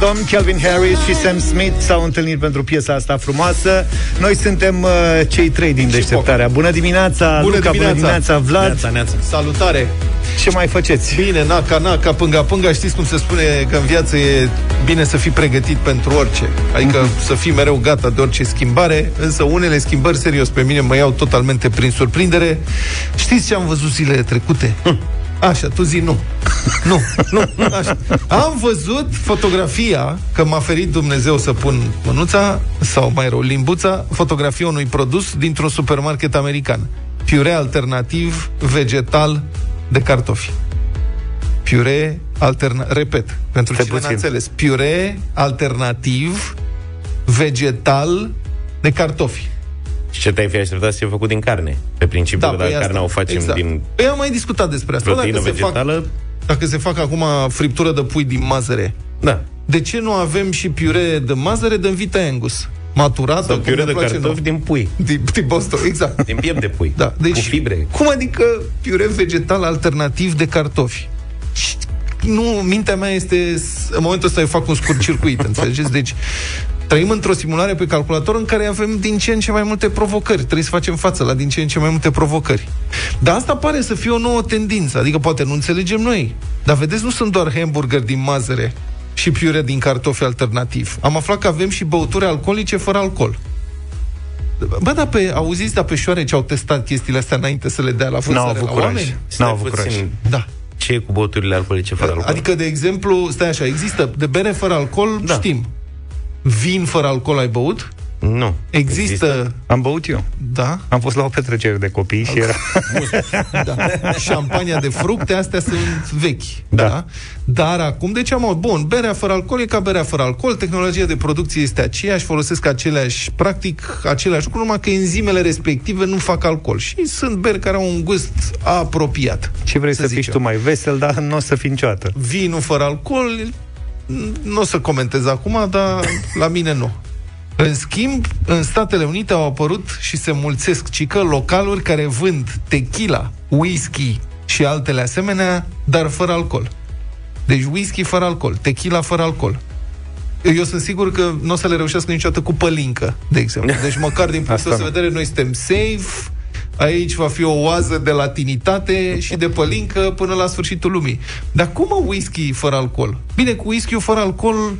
domn, Calvin Harris și Sam Smith s-au întâlnit pentru piesa asta frumoasă. Noi suntem cei trei din Deșteptarea. Bună dimineața, bună Luca, dimineața. Bună dimineața, Vlad. Neața, neața. Salutare. Ce mai faceți? Bine, naca, naca, pânga, pânga. Știți cum se spune că în viață e bine să fii pregătit pentru orice. Adică să fii mereu gata de orice schimbare. Însă unele schimbări, serios, pe mine mă iau totalmente prin surprindere. Știți ce am văzut zilele trecute? Așa, tu zi nu. Nu, nu, așa. Am văzut fotografia, că m-a ferit Dumnezeu să pun mânuța, sau mai rău, limbuța, fotografia unui produs dintr-un supermarket american. Piure alternativ vegetal de cartofi. Piure alternativ, repet, pentru cine n-a înțeles. Piure alternativ vegetal de cartofi. Și ce te-ai fi așteptat să fie făcut din carne? Pe principiul, da, dar carnea o facem exact din... Păi am mai discutat despre asta. Proteină vegetală. Dacă se fac acum friptură de pui din mazăre, da, de ce nu avem și piure de mazăre de Vita Angus? Maturată. Sau piure de cartofi nou, din pui. Din Boston, exact. Din piept de pui. Da, deci, cu fibre. Cum adică piure vegetal alternativ de cartofi? Nu, mintea mea este... În momentul ăsta eu fac un scurt circuit, înțelegeți? Deci... Trăim într-o simulare pe calculator în care avem din ce în ce mai multe provocări. Trebuie să facem față la din ce în ce mai multe provocări. Dar asta pare să fie o nouă tendință. Adică poate nu înțelegem noi. Dar vedeți, nu sunt doar hamburger din mazăre și piure din cartofi alternativ. Am aflat că avem și băuturi alcoolice fără alcool. Bă, dar auziți, dar pe șoareci au testat chestiile astea înainte să le dea la vânzare la oameni? N-au avut curaj. Da. Ce e cu băuturile alcoolice fără alcool? Adică, de exemplu, stai așa, există de bere fără alcool, da, știm. Vin fără alcool ai băut? Nu. Există... Am băut eu. Da? Am fost la o petrecere de copii și era... Da. Șampania de fructe, astea sunt vechi. Da. Da? Dar acum, deci am auzit, bun, berea fără alcool e ca berea fără alcool, tehnologia de producție este aceeași, folosesc aceleași, practic, aceleași lucruri, numai că enzimele respective nu fac alcool. Și sunt beri care au un gust apropiat. Ce vrei să fii tu mai vesel, dar nu o să fii niciodată. Vinul fără alcool... Nu o să comentez acum, dar la mine nu. În schimb, în Statele Unite au apărut și se mulțesc cică localuri care vând tequila, whisky și altele asemenea, dar fără alcool. Deci whisky fără alcool, tequila fără alcool. Eu sunt sigur că nu o să le reușească niciodată cu pălincă, de exemplu. Deci măcar din punctul de vedere noi suntem safe. Aici va fi o oază de latinitate și de pălincă până la sfârșitul lumii. Dar cum mă whisky fără alcool? Bine, cu whisky-ul fără alcool,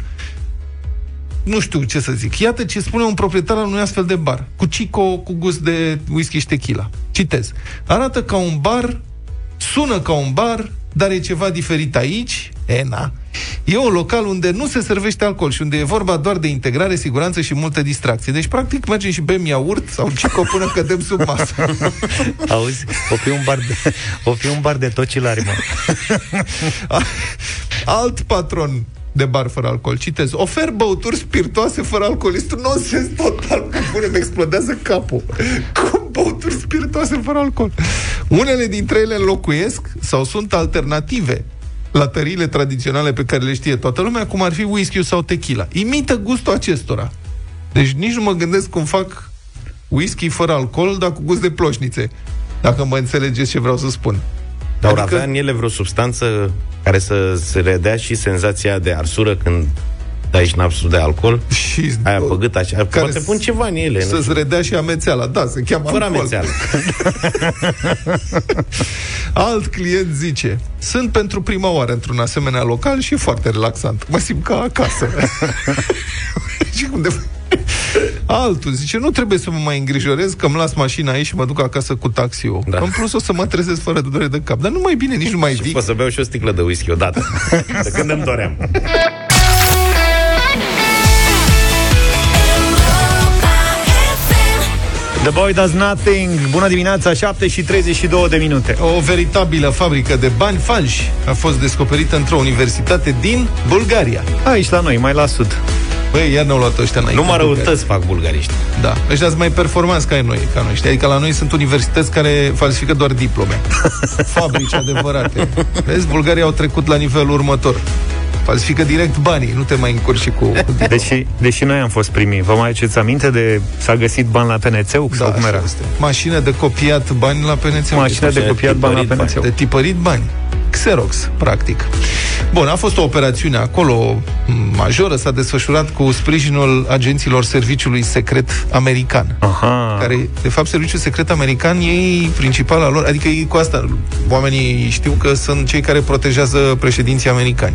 nu știu ce să zic. Iată ce spune un proprietar al unui astfel de bar. Cu cico, cu gust de whisky și tequila. Citez. Arată ca un bar, sună ca un bar, dar e ceva diferit aici. Na. E un local unde nu se servește alcool și unde e vorba doar de integrare, siguranță și multă distracție. Deci, practic, mergem și bem iaurt sau cico până cădem sub masă. Auzi, o fi un bar de tocilari, mă. Alt patron de bar fără alcool, citez. Ofer băuturi spiritoase fără alcool. Este un nonsens total. Bune, îmi explodează capul. Cum băuturi spiritoase fără alcool? Unele dintre ele înlocuiesc sau sunt alternative la tăriile tradiționale pe care le știe toată lumea, cum ar fi whisky-ul sau tequila. Imită gustul acestora. Deci nici nu mă gândesc cum fac whisky fără alcool, dar cu gust de ploșnițe. Dacă mă înțelegeți ce vreau să spun. Dar adică... avea în ele vreo substanță care să se redea și senzația de arsură când dai șnapsul de alcool și aia pe gât așa. Poate pun ceva în ele. Să-ți redea și amețeala. Da, se cheamă fără alcool. Amețeală. Alt client zice: sunt pentru prima oară într-un asemenea local și e foarte relaxant. Mă simt ca acasă. Și cum de... Altul zice: nu trebuie să mă mai îngrijorez că îmi las mașina aici și mă duc acasă cu taxiul. Da. În plus o să mă trezesc fără durere de cap. Dar nu mai bine, nici nu mai zic. Și pot să beau și o sticlă de whisky odată. De când îmi doream. The Boy Does Nothing. Bună dimineața, 7:32. O veritabilă fabrică de bani falși a fost descoperită într-o universitate din Bulgaria. Aici la noi, mai la sud. Băi, iar ne-au luat ăștia înainte. Numai răutăți fac bulgariști. Da, ăștia sunt mai performanți ca noi, știi? Adică la noi sunt universități care falsifică doar diplome. Fabrici adevărate. Vezi, bulgarii au trecut la nivelul următor. Falsifică direct banii, nu te mai încurci și cu... Deși noi am fost primii. Vă mai aduceți aminte de... S-a găsit bani la PNC-ul? Da, sau cum era? Mașină de copiat bani la PNC-ul. Mașină de copiat bani la PNC-ul. De tipărit bani. Xerox, practic. Bun, a fost o operațiune acolo majoră, s-a desfășurat cu sprijinul agenților Serviciului Secret American. Aha. Care, de fapt, Serviciul Secret American e principala lor, adică e cu asta. Oamenii știu că sunt cei care protejează președinții americani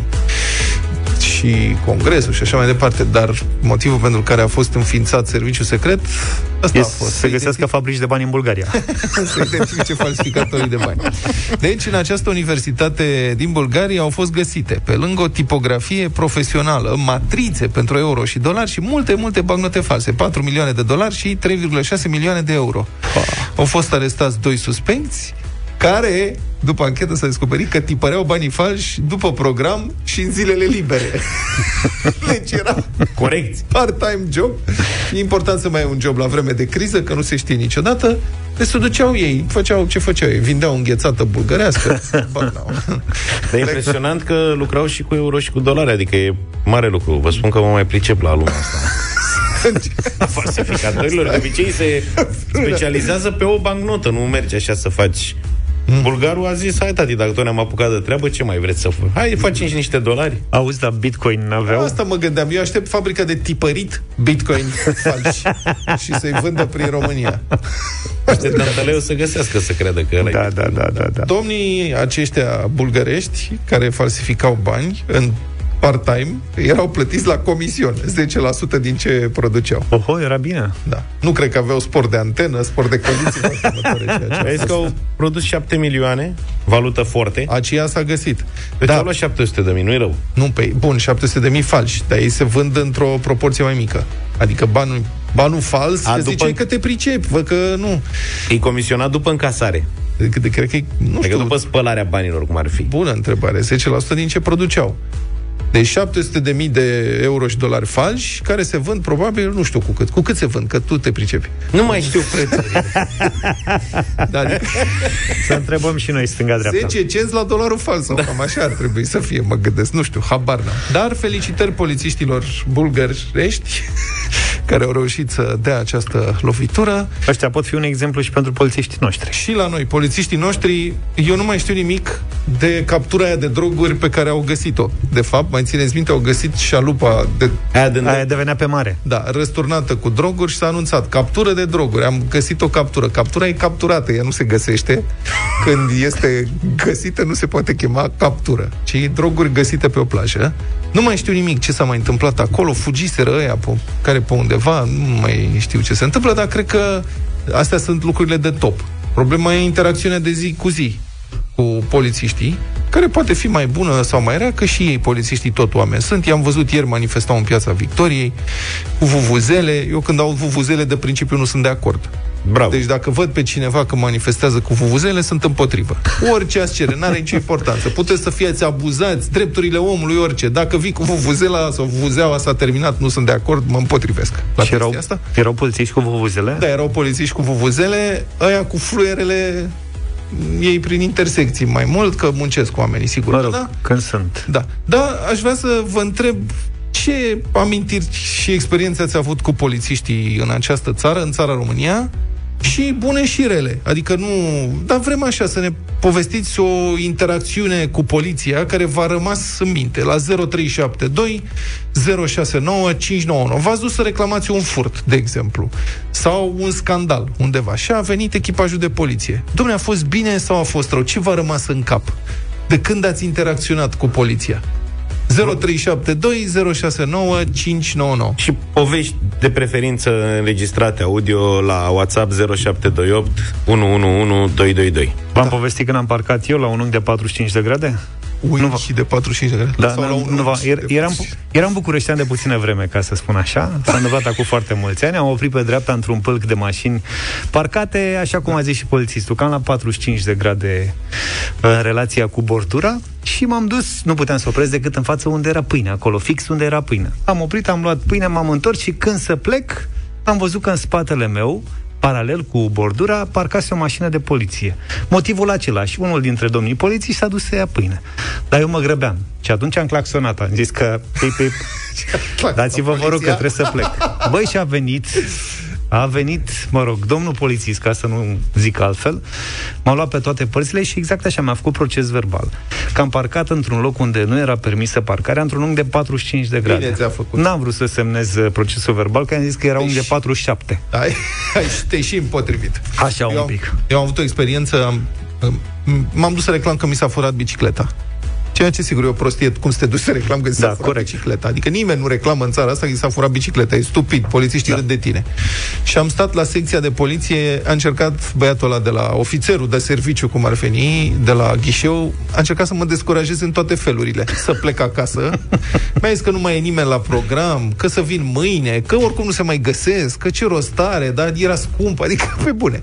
și Congresul și așa mai departe, dar motivul pentru care a fost înființat serviciul secret, asta a fost. Să găsească fabrici de bani în Bulgaria. Să identifice falsificatorii de bani. Deci, în această universitate din Bulgaria au fost găsite, pe lângă o tipografie profesională, matrițe pentru euro și dolari și multe, multe bancnote false, 4 milioane de dolari și 3,6 milioane de euro. Au fost arestați 2 suspecți, care, după anchetă, s-a descoperit că tipăreau banii falși după program și în zilele libere. Deci era corect, part-time job. E important să mai ai un job la vreme de criză, că nu se știe niciodată. Deci se duceau ei, făceau ce făceau ei, vindeau înghețată bulgărească. Dar e impresionant că lucrau și cu euro și cu dolari, adică e mare lucru. Vă spun că mă mai pricep la lumea asta. Falsificatorilor de obicei se specializează pe o bancnotă, nu merge așa să faci. Bulgarul a zis, hai tati, dacă tot ne-am apucat de treabă, ce mai vreți să fac? Hai, facem și niște dolari. Auzi, dar Bitcoin n-aveau? Asta mă gândeam, eu aștept fabrica de tipărit Bitcoin falși și să-i vândă prin România. Tantaleu să găsească, să creadă că ăla-i. Da. Domnii aceștia bulgărești, care falsificau bani în part-time, erau plătiți la comision, 10% din ce produceau. Oho, era bine. Da. Nu cred că aveau spor de antenă, spor de condiții. Vezi că au produs 7 milioane, valută forte. Aceea s-a găsit. Deci au luat 700.000, nu-i rău. Nu, pe, bun, 700.000 falși, dar ei se vând într-o proporție mai mică. Adică banul fals, că ziceai că te pricep, vă că nu. E comisionat după încasare. Cred că e, nu știu. După spălarea banilor, cum ar fi. Bună întrebare, 10% din ce produceau. Deci 700.000 de euro și dolari falși, care se vând probabil, nu știu cu cât. Cu cât se vând? Că tu te pricepi. Nu mai știu prețurile. Da, adică... Să întrebăm și noi stânga-dreapta. 10 cenți la dolarul fals, sau cam așa ar trebui să fie, mă gândesc. Nu știu, habar n-am. Dar felicitări polițiștilor bulgărești care au reușit să dea această lovitură. Ăștia pot fi un exemplu și pentru polițiștii noștri. Și la noi, polițiștii noștri, eu nu mai știu nimic de captura aia de droguri pe care au găsit-o. De fapt, mai țineți minte, au găsit șalupa de... Aia devenea pe mare. Da, răsturnată cu droguri și s-a anunțat captură de droguri, am găsit o captură. Captura e capturată, ea nu se găsește. Când este găsită, nu se poate chema captură, ci droguri găsite pe o plajă. Nu mai știu nimic ce s-a mai întâmplat acolo, fugiseră ăia care pe undeva, nu mai știu ce se întâmplă, dar cred că astea sunt lucrurile de top. Problema e interacțiunea de zi cu zi cu polițiștii, care poate fi mai bună sau mai rea, că și ei, polițiștii, tot oameni sunt. I-am văzut ieri, manifestau în Piața Victoriei, cu vuvuzele. Eu când aud vuvuzele, de principiu nu sunt de acord. Bravo. Deci dacă văd pe cineva că manifestează cu vuvuzele, sunt împotrivă. Orice ați cere, n-are nicio importanță. Puteți să fiați abuzați, drepturile omului, orice. Dacă vii cu vuvuzela sau vuvuzeaua s-a terminat, nu sunt de acord, mă împotrivesc. La și erau polițiști cu vuvuzele? Da, erau polițiști cu vuvuzele, aia cu fluierele... Ei prin intersecții mai mult, că muncesc cu oamenii, sigur. Mă rog, da? Când sunt. Da. Da, aș vrea să vă întreb ce amintiri și experiențe ați avut cu polițiștii în această țară, în țara România, și bune și rele. Adică nu... Dar vrem așa să ne povestiți o interacțiune cu poliția care v-a rămas în minte la 0372 069 599. V-ați dus să reclamați un furt, de exemplu, sau un scandal undeva și a venit echipajul de poliție. Dom'le, a fost bine sau a fost rău? Ce v-a rămas în cap? De când ați interacționat cu poliția? 0372069599. Și povești de preferință înregistrate audio la WhatsApp 0728 111222. V-am povestit când am parcat eu la un unghi de 45 de grade? Și de 45 de grade. Da, eram bucureștean de puțină vreme, ca să spun așa. S-a întâmplat acum foarte mulți ani. Am oprit pe dreapta într-un pâlc de mașini parcate, așa cum a zis și polițistul, cam la 45 de grade în relația cu bortura. Și m-am dus, nu puteam să opresc decât în față unde era pâine, acolo fix unde era pâine. Am oprit, am luat pâine, m-am întors și când să plec, am văzut că în spatele meu, paralel cu bordura, parcase o mașină de poliție. Motivul același, unul dintre domnii poliții s-a dus să ia pâine. Dar eu mă grăbeam și atunci am claxonat, am zis că pip, pip, dați-vă, vă rog, că trebuie să plec. Băi, și a venit... A venit, mă rog, domnul polițist, ca să nu zic altfel, m-a luat pe toate părțile și exact așa mi-a făcut proces verbal. Că am parcat într-un loc unde nu era permisă parcarea, într-un unghi de 45 de grade. Bine ți-a făcut. N-am vrut să semnez procesul verbal, că am zis că era unghi de 47. Te-ai și împotrivit. Așa un pic. Eu am avut o experiență, m-am dus să reclam că mi s-a furat bicicleta. Ceea ce, sigur, e o prostie, cum să te duci să reclam că ți s-a furat bicicleta. Adică nimeni nu reclamă în țara asta că ți s-a furat bicicleta. E stupid, polițiștii râd de tine. Și am stat la secția de poliție, a încercat băiatul ăla de la ofițerul de serviciu, cum ar veni, de la ghișeu, a încercat să mă descurajeze în toate felurile. Să plec acasă. Mi-a zis că nu mai e nimeni la program, că să vin mâine, că oricum nu se mai găsesc, că ce rost are, dar era scump, adică pe bune.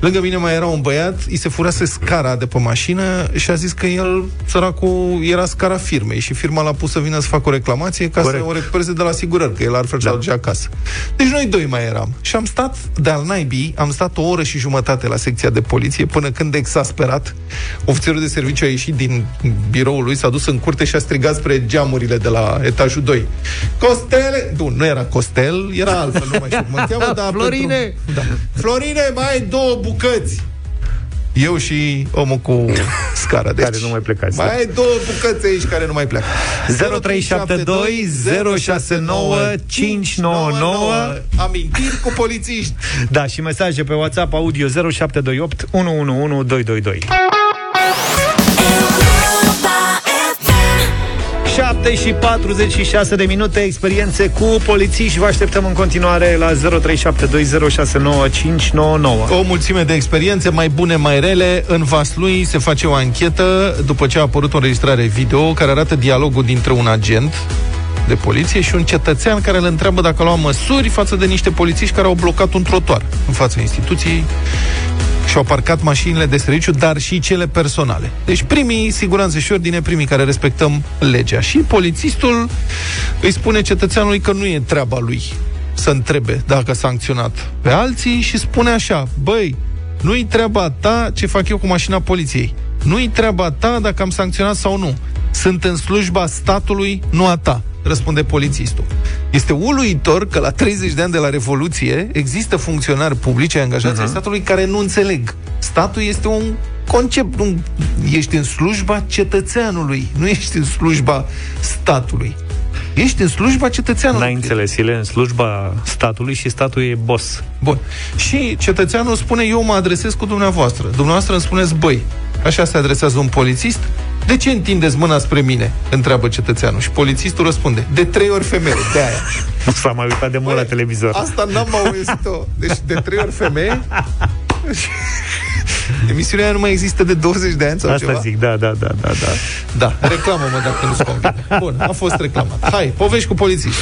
Lângă mine mai era un băiat, i se furase scara de pe mașină și a zis că el, săracul, era scara firmei și firma l-a pus să vină să facă o reclamație ca să o recupereze de la asigurări, că el ar face alge acasă. Deci noi doi mai eram. Și am stat de-al naibii, am stat 1,5 ore la secția de poliție, până când, exasperat, ofițerul de serviciu a ieșit din biroul lui, s-a dus în curte și a strigat spre geamurile de la etajul 2. Costele! Nu era Costel, era altfel, nu mai știu cum cheamă, dar Florine! Pentru... Da. Florine, mai ai 2 bucăți! Eu și omul cu scara, deci, care nu mai plecați. Mai ai 2 bucăți aici care nu mai pleacă. 0372 069 599. Amintiri cu polițiști. Da, și mesaje pe WhatsApp audio 0728 111222. 7:46 de minute, experiențe cu polițiști. Vă așteptăm în continuare la 0372069599. O mulțime de experiențe, mai bune, mai rele. În Vaslui se face o anchetă după ce a apărut o înregistrare video care arată dialogul dintre un agent de poliție și un cetățean care îl întreabă dacă lua măsuri față de niște polițiști care au blocat un trotuar în fața instituției și au parcat mașinile de serviciu, dar și cele personale. Deci primii, siguranță și ordine, primii care respectăm legea. Și polițistul îi spune cetățeanului că nu e treaba lui să întrebe dacă a sancționat pe alții și spune așa: băi, nu-i treaba ta ce fac eu cu mașina poliției. Nu-i treaba ta dacă am sancționat sau nu. Sunt în slujba statului, nu a ta, răspunde polițistul. Este uluitor că la 30 de ani de la Revoluție există funcționari publici, angajați ai statului, care nu înțeleg. Statul este un concept. Ești în slujba cetățeanului, nu ești în slujba statului. Ești în slujba cetățeanului. N-ai înțeles, el e în slujba statului și statul e boss. Bun. Și cetățeanul spune: eu mă adresez cu dumneavoastră. Dumneavoastră îmi spuneți: băi, așa se adresează un polițist. De ce întindeți mâna spre mine? Întreabă cetățeanul. Și polițistul răspunde: de 3 ori femeie, de aia. Nu s-a mai uitat de mult la televizor. Asta n-am auzit-o. Deci de 3 ori femeie. Emisiunea aia nu mai există de 20 de ani sau asta ceva. Asta zic, da. Da, reclamă-mă dacă nu-ți convine. Bun, a fost reclamat. Hai, povești cu polițiști.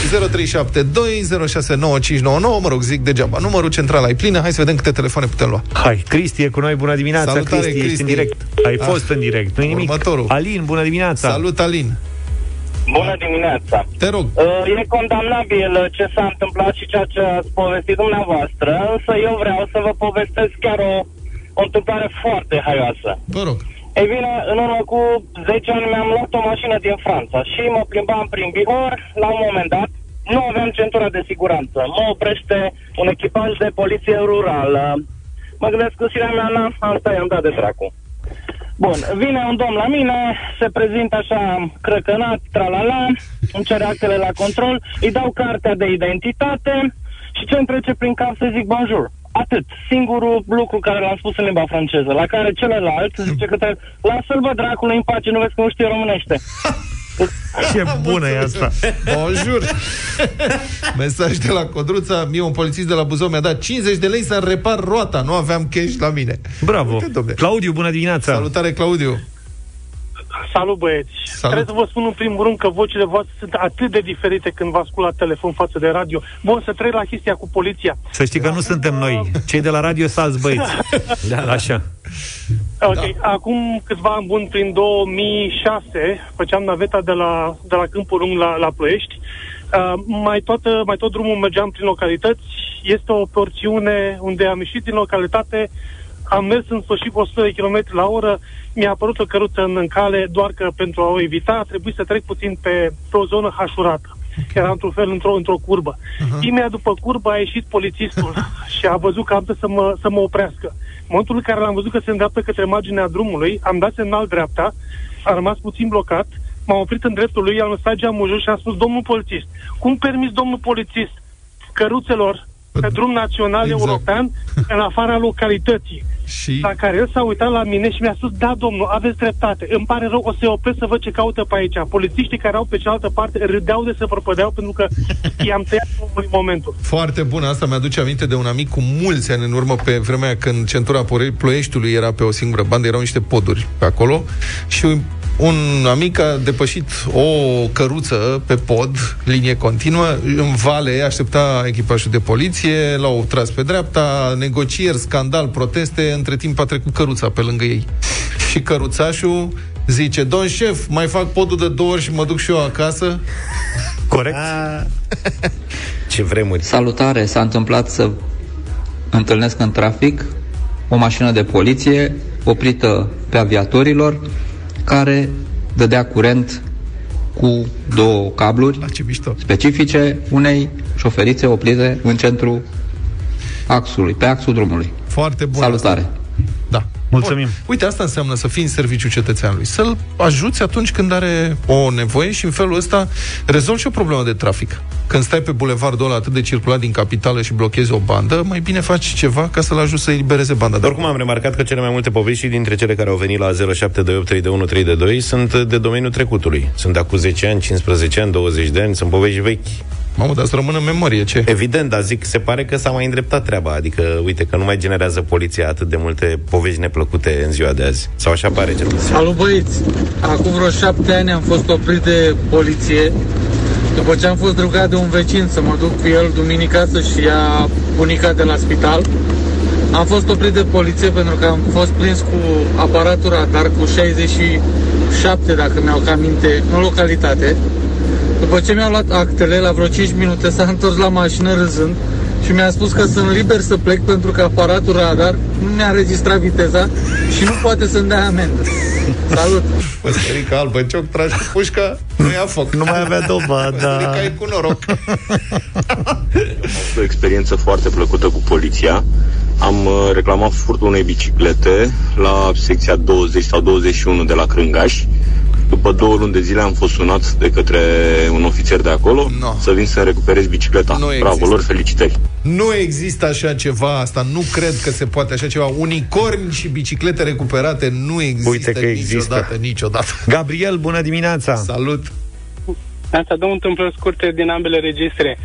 0372069599. Mă rog, zic degeaba. Numărul central ai plină. Hai să vedem câte telefoane putem lua. Hai, Cristi e cu noi, bună dimineața. Salutare, Cristi. Ești în direct. Ai fost în direct, nu-i nimic. Alin, bună dimineața. Salut, Alin. Bună dimineața. Te rog. E condamnabil ce s-a întâmplat și ceea ce ați povestit dumneavoastră, însă eu vreau să vă povestesc chiar o întâmplare foarte haioasă. Vă rog. Ei bine, în urmă cu 10 ani mi-am luat o mașină din Franța și mă plimbam prin Bihor. La un moment dat, nu aveam centura de siguranță. Mă oprește un echipaj de poliție rurală. Mă gândesc cu sinea mea, asta i-am dat de dracu. Bun, vine un domn la mine, se prezintă așa crăcănat, tralala, îmi cere actele la control, îi dau cartea de identitate și ce îmi trece prin cap să zic bonjour. Atât. Singurul lucru care l-am spus în limba franceză, la care celălalt zice că lasă-l bă dracului în pace, nu vezi că nu știe românește. Ce bună e asta. Bonjour. Mesaj de la Codruța: mie un polițist de la Buzău mi-a dat 50 de lei să-mi repar roata, nu aveam cash la mine. Bravo. Uite, Claudiu, bună dimineața. Salutare, Claudiu. Salut, băieți. Salut. Trebuie să vă spun în primul rând că vocile voastre sunt atât de diferite când vă ascult la telefon față de radio. Bun, să trec la chestia cu poliția. Să știi că nu suntem noi. Cei de la radio salți, băieți. Da. Așa. Ok, da. Acum câțiva ani buni, prin 2006, făceam naveta de la Câmpul Lung la Ploiești. Mai tot drumul mergeam prin localități. Este o porțiune unde am ieșit din localitate. Am mers în sfârșit 100 de km la oră, mi-a apărut o căruță în cale, doar că pentru a o evita a trebuit să trec puțin pe o zonă hașurată. Era într-un fel într-o curbă. Imediat după curbă a ieșit polițistul și a văzut că am vrut să mă oprească. În momentul în care l-am văzut că se îndreaptă către marginea drumului, am dat semnal dreapta, a rămas puțin blocat, m-am oprit în dreptul lui, i-am lăsat geamul jos și am spus: domnul polițist, cum permis, domnul polițist, căruțelor pe drum național european în afara localității? Și... la care el s-a uitat la mine și mi-a spus: da, domnul, aveți dreptate, îmi pare rău, o să-i opresc să văd ce caută pe aici. Polițiștii care au pe cealaltă parte râdeau de se prăpădeau pentru că i-am tăiat în momentul. Foarte bun, asta mi-aduce aminte de un amic cu mulți ani în urmă, pe vremea când centura Ploieștiului era pe o singură bandă, erau niște poduri pe acolo și un amic a depășit o căruță pe pod, linie continuă, în vale, aștepta echipajul de poliție, l-au tras pe dreapta, negocieri, scandal, proteste, între timp a trecut căruța pe lângă ei. Și căruțașul zice: domn șef, mai fac podul de 2 ori și mă duc și eu acasă. Corect. Ce vremuri. Salutare, s-a întâmplat să întâlnesc în trafic o mașină de poliție oprită pe aviatorilor, care dădea curent cu 2 cabluri specifice unei șoferițe oprite în centrul axului, pe axul drumului. Foarte bun. Salutare. Asta. Da. Mulțumim. Bun. Uite, asta înseamnă să fii în serviciul cetățeanului, să-l ajuți atunci când are o nevoie și în felul ăsta rezolvi și o problemă de trafic. Când stai pe bulevardul ăla atât de circulat din capitală și blochezi o bandă, mai bine faci ceva ca să-l ajuți să elibereze banda. Oricum am remarcat că cele mai multe povești dintre cele care au venit la 07283132 sunt de domeniul trecutului. Sunt acum 10 ani, 15 ani, 20 de ani, sunt povești vechi. Mamă, dar să rămână în memorie, ce? Evident, dar zic, se pare că s-a mai îndreptat treaba. Adică, uite, că nu mai generează poliția atât de multe povești neplăcute în ziua de azi. Sau așa pare, cel puțin. Salut, băieți! Acum vreo 7 ani am fost oprit de poliție după ce am fost rugat de un vecin să mă duc cu el duminica să-și ia bunica de la spital. Am fost oprit de poliție pentru că am fost prins cu aparatul radar cu 67, dacă mi-au cam minte, în localitate. După ce mi-au luat actele, la vreo 5 minute s-a întors la mașină râzând și mi-a spus că sunt liber să plec pentru că aparatul radar nu mi-a înregistrat viteza și nu poate să-mi dea amendă. Salut! Păsărica albă, cioc, tragi cu pușca, nu ia foc. Nu mai avea dovadă. Păsărica e cu noroc. O experiență foarte plăcută cu poliția. Am reclamat furtul unei biciclete la secția 20 sau 21 de la Crângaș. După 2 luni de zile am fost sunat de către un ofițer de acolo să vin să recuperez bicicleta. Bravo lor, felicitări. Nu există așa ceva, asta nu cred că se poate așa ceva. Unicorni și biciclete recuperate nu există. Uite că niciodată. Gabriel, bună dimineața. Salut. Asta, două întâmplări scurte din ambele registre.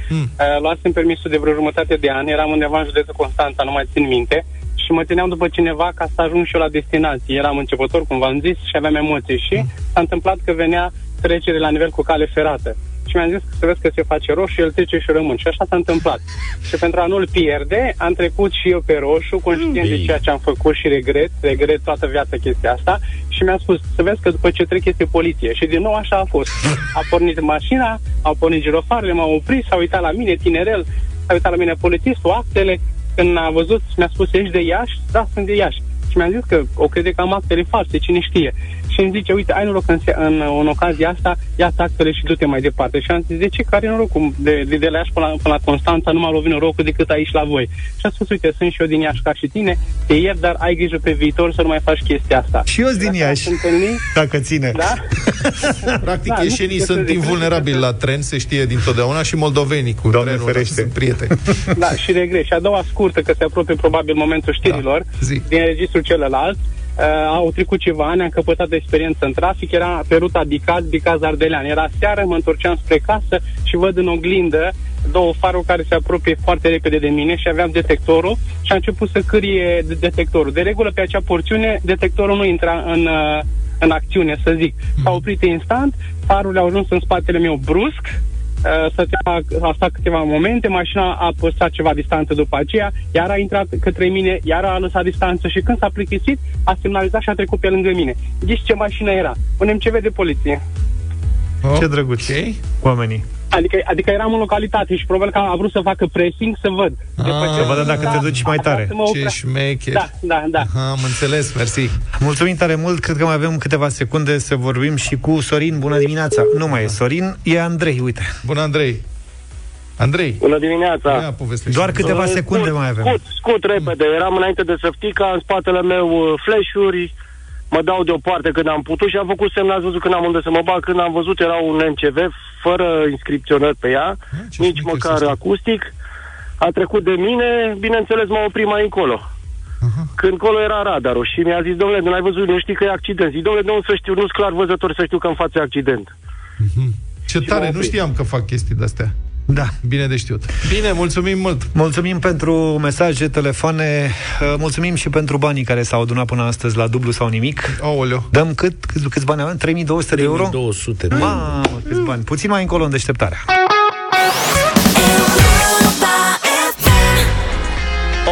Luasem permisul de vreo jumătate de an, eram undeva în județul Constanța, nu mai țin minte. Și mă țineam după cineva ca să ajung și eu la destinație. Eram începător, cum v-am zis, și aveam emoții. Și s-a întâmplat că venea trecere la nivel cu cale ferată. Și mi-am zis că să vezi că se face roșu, el trece și eu rămân. Și așa s-a întâmplat. Și pentru a nu-l pierde, am trecut și eu pe roșu, conștient de ceea ce am făcut și regret toată viața chestia asta. Și mi-a spus să vezi că după ce trec este poliție. Și din nou așa a fost. A pornit mașina, au pornit girofarele, m-au oprit, s-a uitat la mine, tinerel, s-a uitat la mine polițistul, actele. Când a văzut, mi-a spus: ești de Iași? Da, sunt de Iași. Și mi-a zis că o crede că am actele false, cine știe. Și îmi zice: uite, ai noroc în ocazia asta, ia-ți actele și du-te mai departe. Și am zis: de ce? Care norocul? De la Iași până la Constanța nu m-a lovit norocul decât aici la voi. Și a spus: uite, sunt și eu din Iași ca și tine, te iert, dar ai grijă pe viitor să nu mai faci chestia asta. Și eu sunt din Iași, dacă ține. Da? Practic, da, ieșenii sunt invulnerabili la tren, se știe dintotdeauna, și moldovenii cu Doamne ferește sunt prieteni. Da, și regret. Și a doua scurtă, că se apropie probabil momentul știrilor, din registrul celălalt. Au trecut ceva ani, am căpătat de experiență în trafic, era pe ruta Bicaz-Ardelean. Era seară, mă întorceam spre casă și văd în oglindă 2 faruri care se apropie foarte repede de mine și aveam detectorul și a început să cârie detectorul. De regulă, pe acea porțiune, detectorul nu intra în acțiune, să zic. S-a oprit instant, farurile au ajuns în spatele meu brusc, a stat câteva momente, mașina a păstrat ceva distanță după aceea, iar a intrat către mine, iar a lăsat distanță și când s-a plictisit, a semnalizat și a trecut pe lângă mine. Ghici ce mașină era? Un MCV de poliție. Ce drăguț, oamenii. Adică eram în localitate și probabil că a vrut să facă pressing, să văd. Să văd dacă te duci mai tare. Ce șmecher. Da. Am înțeles, mersi. Mulțumim tare mult, cred că mai avem câteva secunde să vorbim și cu Sorin. Bună dimineața. Nu mai e Sorin, e Andrei, uite. Bună, Andrei. Andrei. Bună dimineața. Doar câteva secunde mai avem. Scut repede. Eram înainte de săptica, în spatele meu flash-uri. Mă dau deoparte când am putut și am făcut semn, ați văzut, când am unde să mă bag, când am văzut era un MCV fără inscripționări pe ea, nici măcar acustic. A trecut de mine, bineînțeles m-a oprit mai încolo. Uh-huh. Când colo era radarul și mi-a zis: domnule, nu ai văzut, nu știi că e accident. Zic: domnule, nu să știu, nu-s clar văzător, să știu că în față e accident. Uh-huh. Ce și tare, nu știam că fac chestii de-astea. Da, bine de știut. Bine, mulțumim mult. Mulțumim pentru mesaje, telefoane. Mulțumim și pentru banii care s-au adunat până astăzi la dublu sau nimic. Aoleu. Dăm câți bani avem? 3200 de euro? 3200 de euro. Mamă, câți bani. Puțin mai încolo în deșteptarea.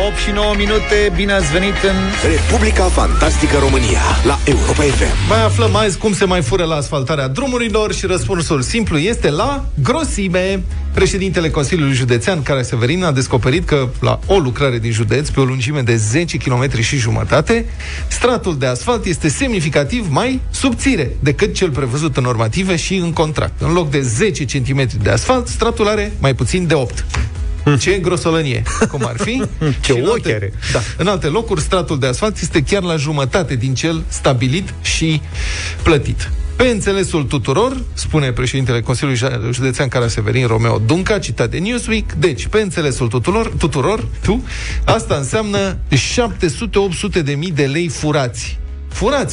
8 și 9 minute, bine ați venit în Republica Fantastică România la Europa FM. Mai aflăm azi cum se mai fură la asfaltarea drumurilor și răspunsul simplu este la grosime. Președintele Consiliului Județean, Cara Severin, a descoperit că la o lucrare din județ, pe o lungime de 10,5 km, stratul de asfalt este semnificativ mai subțire decât cel prevăzut în normative și în contract. În loc de 10 cm de asfalt, stratul are mai puțin de 8. Ce grosolănie, cum ar fi. Ce ochi are. Da. În alte locuri, stratul de asfalt este chiar la jumătate din cel stabilit și plătit. Pe înțelesul tuturor, spune președintele Consiliului Județean Cara Severin, Romeo Dunca, citat de Newsweek, deci, pe înțelesul tuturor, asta înseamnă 700-800 de mii de lei furați,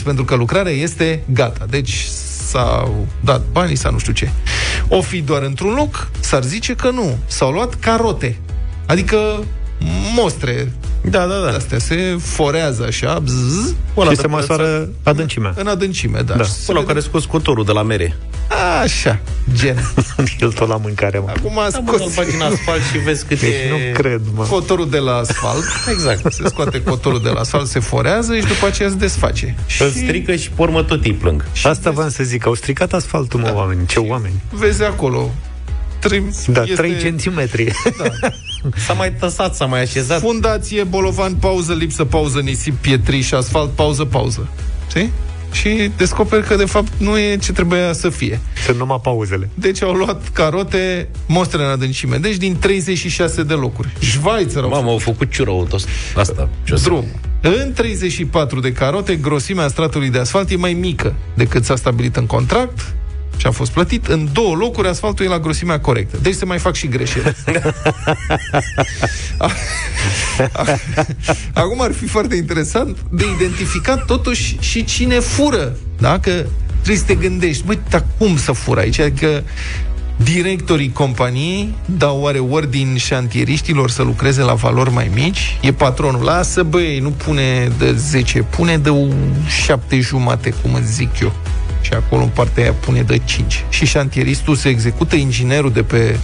pentru că lucrarea este gata. Deci s-au dat banii sau nu știu ce. O fi doar într-un loc, s-ar zice că nu. S-au luat carote, adică mostre. Da. Astea se forează așa, bzzz, și se măsoară adâncimea. În adâncime, da. Până care scos cutorul de la mere. Așa, gen. El tot la mâncare, mă. Acum a scos. Îl bagi în asfalt și vezi cât e... Nu cred, mă. Cotorul de la asfalt. Exact. Se scoate cotorul de la asfalt, se forează și după aceea se desface. Îl strică și pe urmă tot îi plâng. Asta v-am să zic, au stricat asfaltul, mă, oameni. Ce oameni. Vezi acolo. 3 centimetri. Da. S-a mai tăsat, s-a mai așezat. Fundație, bolovan, pauză, lipsă, pauză, nisip, pietri și asfalt, pauză. Știi? Și descoperi că de fapt nu e ce trebuia să fie. Sunt numai pauzele. Deci au luat carote, mostre în adâncime. Deci din 36 de locuri. Șvaițăr. Mamă, au făcut ciură asta. Drum. În 34 de carote, grosimea stratului de asfalt e mai mică decât s-a stabilit în contract și a fost plătit. În 2 locuri asfaltul e la grosimea corectă. Deci se mai fac și greșeli. Acum ar fi foarte interesant de identificat totuși și cine fură. Dacă trebuie să te gândești, băi, dar cum să fură aici? Adică directorii companiei dau oare ordin șantieriștilor să lucreze la valori mai mici? E patronul, lasă băi, nu pune de 10, pune de 7,5, cum îți zic eu. Și acolo în partea aia pune de 5. Și șantieristul se execută, inginerul de pe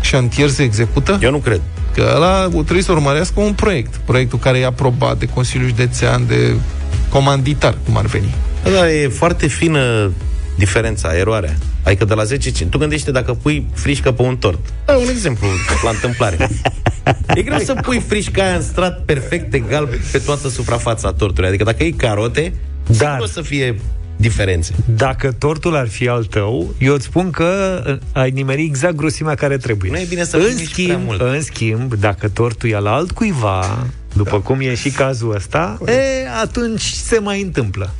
șantier se execută? Eu nu cred. Că ăla trebuie să urmărească un proiect. Proiectul care e aprobat de Consiliul Județean, de comanditar, cum ar veni. Dar e foarte fină diferența, eroarea. Adică de la 10-5. Tu gândește dacă pui frișcă pe un tort. Da, un exemplu la întâmplare. E greu să pui frișca aia în strat perfect, egal pe toată suprafața tortului. Adică dacă e carote, dar nu o să fie... diferențe. Dacă tortul ar fi al tău, eu îți spun că ai nimerit exact grosimea care trebuie. Nu e bine să miști prea mult. În schimb, dacă tortul e al altcuiva, după cum e și cazul ăsta, atunci se mai întâmplă.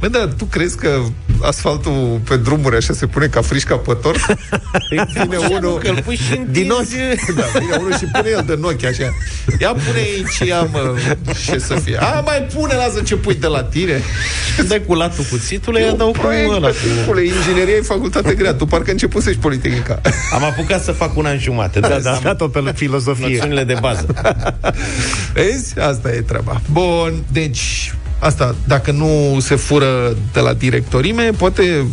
Mă, dar tu crezi că asfaltul pe drumuri așa se pune ca frișca pe tort? Vine unul din ochi. Da, vine unul și pune el de ochi așa. Ia pune aici, ia mă, ce să fie. A, mai pune, lasă ce pui de la tine. Dai cu latul cuțitului, ia dau cu ăla. Ingineria e facultate grea. Tu parcă începusești Politehnica. Am apucat să fac un an jumate. Da, dat-o pe filozofie. Noțiunile de bază. Asta e treaba. Bun, deci asta, dacă nu se fură de la directorime, poate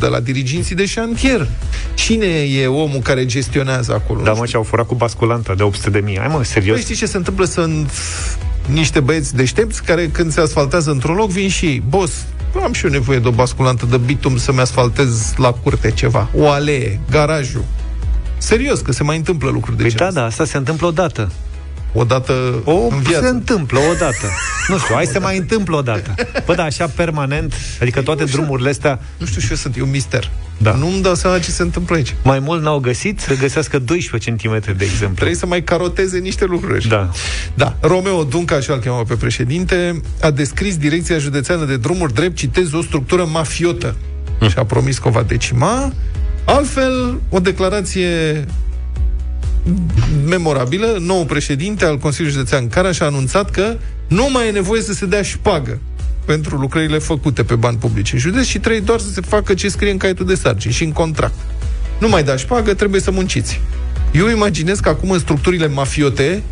de la diriginții de șantier. Cine e omul care gestionează acolo? Da, mă, și-au furat cu basculanta de 800.000. Hai mă, serios? Păi știi ce se întâmplă? Sunt niște băieți deștepți care când se asfaltează într-un loc vin și ei: boss, am și eu nevoie de o basculantă de bitum să-mi asfaltez la curte ceva, o alee, garajul. Serios, că se mai întâmplă lucruri de genul ăsta. Da, asta se întâmplă odată. Se întâmplă odată. Nu știu, hai se mai întâmplă odată. Bă, da, așa permanent, adică toate drumurile astea... Nu știu, și eu sunt, e un mister. Da. Nu-mi dau seama ce se întâmplă aici. Mai mult n-au găsit să găsească 12 cm, de exemplu. Trebuie să mai caroteze niște lucruri. Da. Da. Romeo Dunca, și-l chema pe președinte, a descris Direcția Județeană de Drumuri drept, citez, o structură mafiotă. Și a promis că o va decima. Altfel, o declarație memorabilă, nou președinte al Consiliului Județean Caraș a anunțat că nu mai e nevoie să se dea șpagă pentru lucrările făcute pe bani publici în județ și trei, doar să se facă ce scrie în caietul de sarcini și în contract. Nu mai da șpagă, trebuie să munciți. Eu imaginez că acum în structurile mafiote,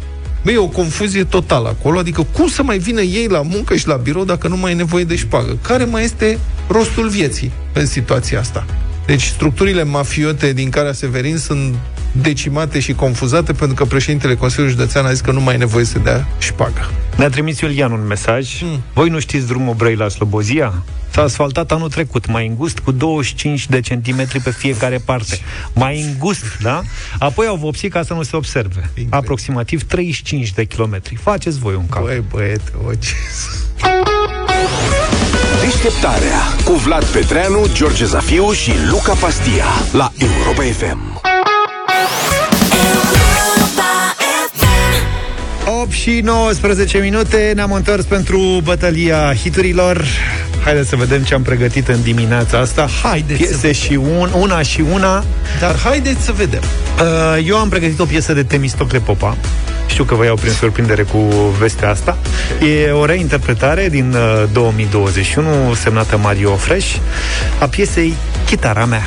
e o confuzie totală acolo, adică cum să mai vină ei la muncă și la birou dacă nu mai e nevoie de șpagă? Care mai este rostul vieții în situația asta? Deci structurile mafiote din Cara Severin sunt decimate și confuzate pentru că președintele Consiliului Județean a zis că nu mai e nevoie să dea șpagă. Ne-a trimis Iulian un mesaj. Voi nu știți drumul Brăila-Slobozia? S-a asfaltat anul trecut, mai îngust, cu 25 de centimetri pe fiecare parte. Mai îngust, da? Apoi au vopsit ca să nu se observe. Incredibil. Aproximativ 35 de kilometri. Faceți voi un cap. Băi, băiete, Deșteptarea cu Vlad Petreanu, George Zafiu și Luca Pastia la Europa FM. 8 și 19 minute, ne-am întors pentru bătălia hiturilor. Haideți să vedem ce am pregătit în dimineața asta. Haideți piese și una și una. Dar haideți să vedem. Eu am pregătit o piesă de Temistocle Popa. Știu că vă iau prin surprindere cu vestea asta. E o reinterpretare din 2021, semnată Mario Fresh, a piesei Chitara mea.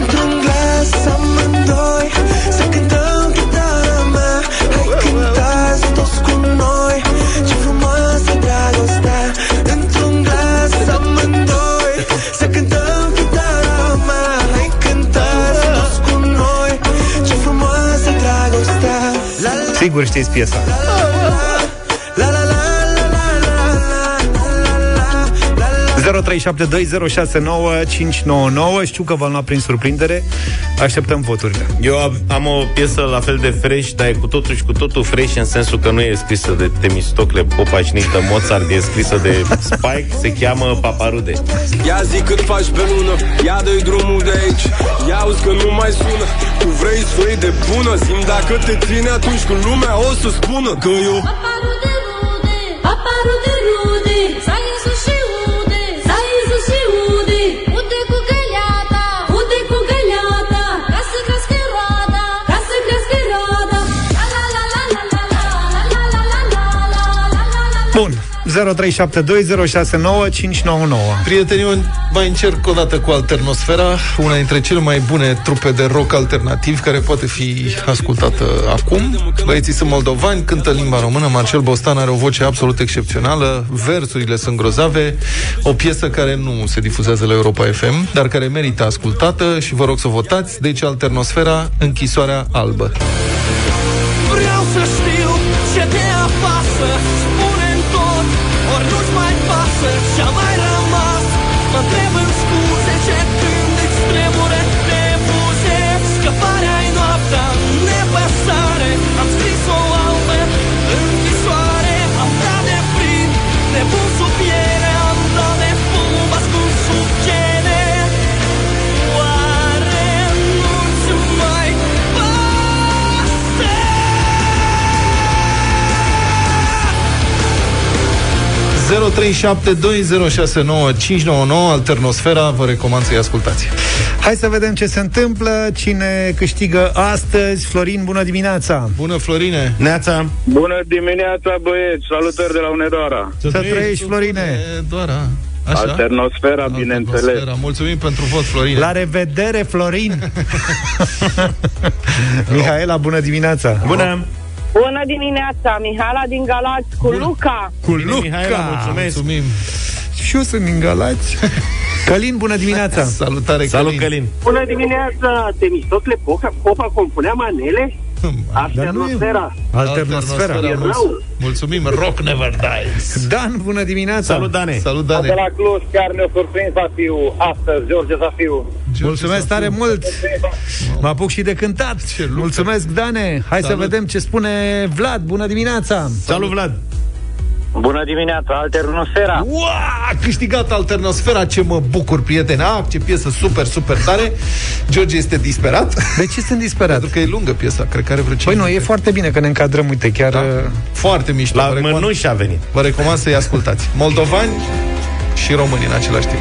Într-un glas amândoi să cântăm chitara mea. Hai cântați toți cu noi, ce frumoasă dragostea. Într-un glas amândoi să cântăm chitara mea. Hai cântați toți cu noi, ce frumoasă dragostea. Sigur știți piesa. La la la la la la la. 0372069599. Știu că v-am luat prin surprindere. Așteptăm voturile. Eu am o piesă la fel de fresh, dar e cu totul și cu totul fresh în sensul că nu e scrisă de Temistocle Popa și nici de Mozart, e scrisă de Spike, se cheamă Paparude. Ia zi cât faci pe lună, ia dă-i drumul de aici, ia auzi că nu mai sună. Tu vrei să fii de bună, simt dacă te ține atunci când lumea o să spună că eu Paparude rude, Paparude rude, s-ai însuși și ude, s-ai însuși și ude. Ude cu găleata, ude cu găleata, ca să crească roada, ca să crească roada. La la la la la la la la la la la la la. Bun, 0372069599. Prietenii, mai încerc o dată cu Alternosfera, una dintre cele mai bune trupe de rock alternativ care poate fi ascultată acum. Băieții sunt moldovani, cântă limba română, Marcel Bostan are o voce absolut excepțională, versurile sunt grozave, o piesă care nu se difuzează la Europa FM, dar care merită ascultată și vă rog să votați. Deci Alternosfera, Închisoarea albă. Vreau să știu ce te apasă, spune-mi tot, ori nu-ți mai pasă ce-a mai rămas. Mă întreb în scuze ce când îți tremure de buze. Scăparea-i noaptea, nepăsare. Am scris-o albă, închisoare. Am dat de plin, nebun sub piele. Am dat de fum, ascuns sub gene. Oare nu-ți mai pasă? Alternosfera, vă recomand să-i ascultați. Hai să vedem ce se întâmplă, cine câștigă astăzi. Florin, bună dimineața! Bună, Florine! Neața! Bună dimineața, băieți! Salutări de la Unedora! Să trăiești, Florine! Unedora. Așa? Alternosfera, bineînțeles. Mulțumim pentru vot, Florin. La revedere, Florin! Mihaela, bună dimineața! Bună! Bună dimineața, Mihaela din Galați, cu Luca. Cu Luca, Mihaela, mulțumesc. Mulțumim. Și eu sunt din Galați. Călin, bună dimineața. Salutare, Călin. Salut, Călin. Bună dimineața, Temistocle Popa compunea manele. Alternosfera. Alternosfera. Mulțumim, rock never dies. Dan, bună dimineața. Salut, Dane. Salut, Dane. De la Cluj, chiar ne-a surprins Zafiu astăzi, George Zafiu. Mulțumesc tare mult. Mă apuc și de cântat. Mulțumesc, Dane. Hai să vedem ce spune Vlad. Bună dimineața. Salut, Vlad. Bună dimineața, Alternosfera. Uaa, a câștigat Alternosfera, ce mă bucur, prieteni. Ah, ce piesă super, super tare. George este disperat. De ce sunt disperat? Pentru că e lungă piesa, cred că are vreo 5. Păi nu, e foarte bine că ne încadrăm, uite, chiar da? Foarte mișto. La mănuși a venit. Vă recomand să-i ascultați. Moldovani și români în același timp.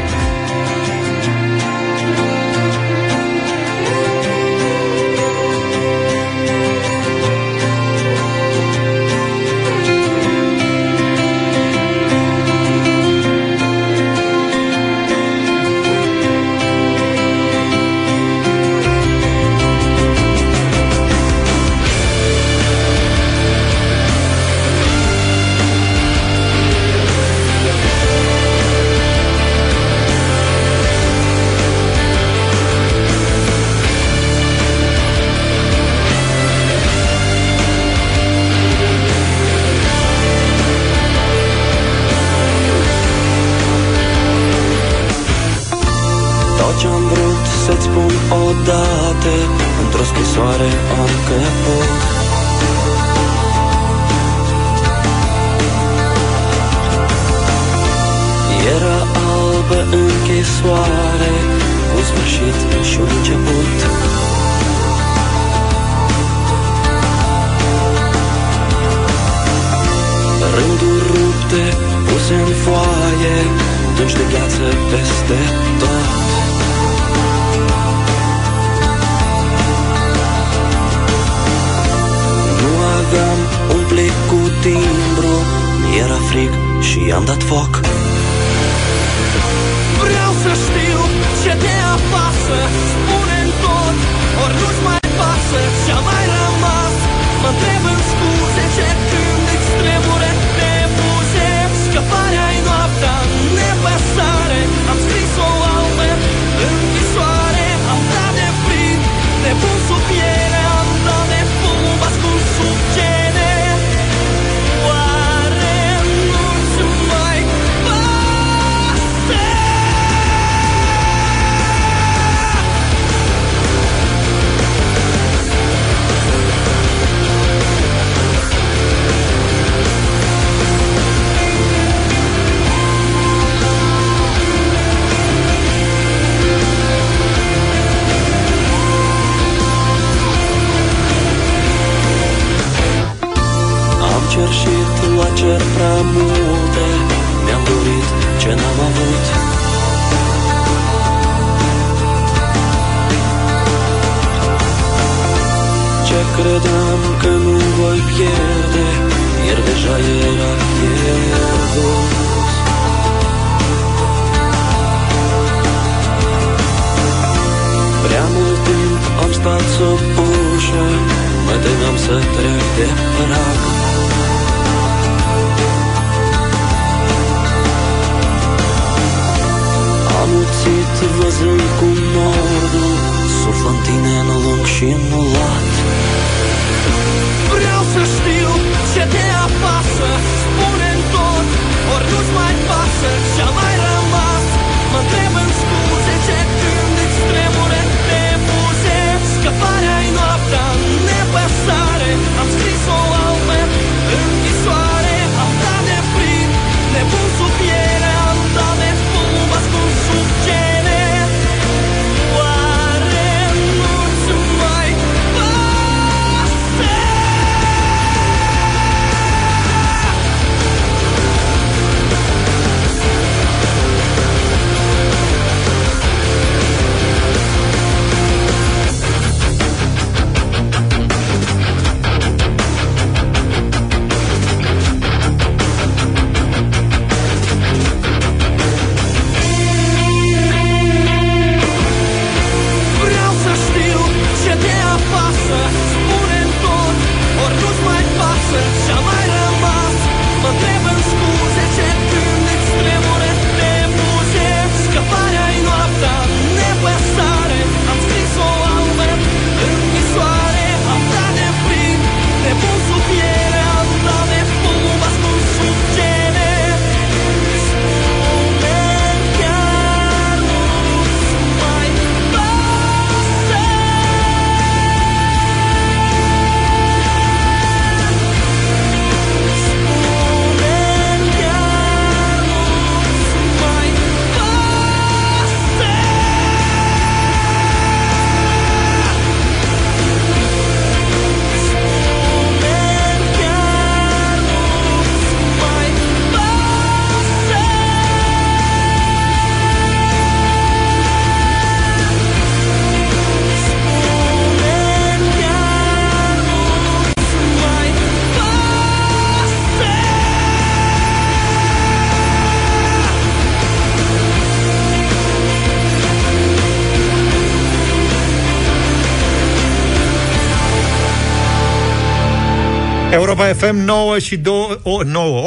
Europa FM,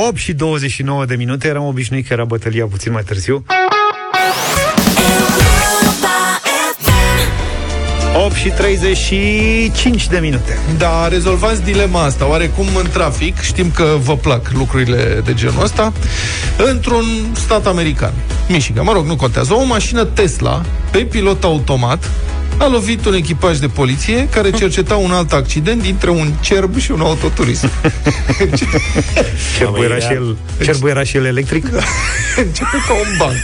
8 și 29 de minute. Eram obișnuit că era bătălia puțin mai târziu. 8 și 35 de minute. Da, rezolvați dilema asta oarecum în trafic. Știm că vă plac lucrurile de genul ăsta. Într-un stat american, Michigan, mă rog, nu contează, o mașină Tesla pe pilot automat a lovit un echipaj de poliție care cerceta un alt accident dintre un cerb și un autoturism. Cerbul era și el electric? Începe ca un banc.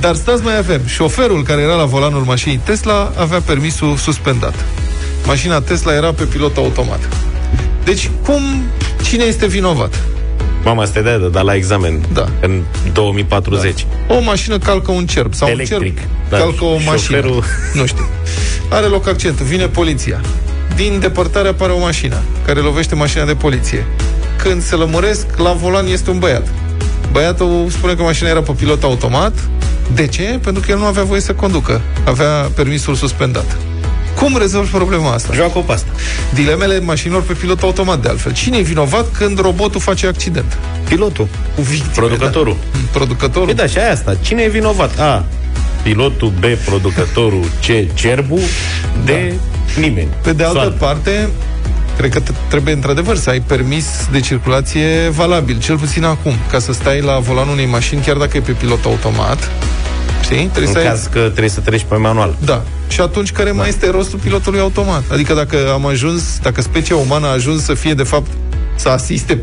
Dar stați mai avem. Șoferul care era la volanul mașinii Tesla avea permisul suspendat. Mașina Tesla era pe pilot automat. Deci, cine este vinovat? Mama, asta e de aia, dar la examen, da. În 2040. Da. O mașină calcă un cerb, sau electric, un cerb, da, calcă o mașină. Șoferul... Nu știu. Are loc accident, vine poliția. Din depărtare apare o mașină care lovește mașina de poliție. Când se lămuresc, la volan este un băiat. Băiatul spune că mașina era pe pilot automat. De ce? Pentru că el nu avea voie să conducă. Avea permisul suspendat. Cum rezolvi problema asta? Joacă-o pe asta. Dilemele mașinilor pe pilot automat, de altfel. Cine e vinovat când robotul face accident? Pilotul. Victime, producătorul. Da. Producătorul. Da, și aia asta. Cine e vinovat? A, pilotul, B, producătorul, C, cerbul, D, da. Nimeni. Pe de altă parte, cred că trebuie într-adevăr să ai permis de circulație valabil, cel puțin acum, ca să stai la volanul unei mașini, chiar dacă e pe pilot automat. În caz că trebuie să treci pe manual. Da. Și atunci care mai este rostul pilotului automat? Adică dacă specia umană a ajuns să fie de fapt să asiste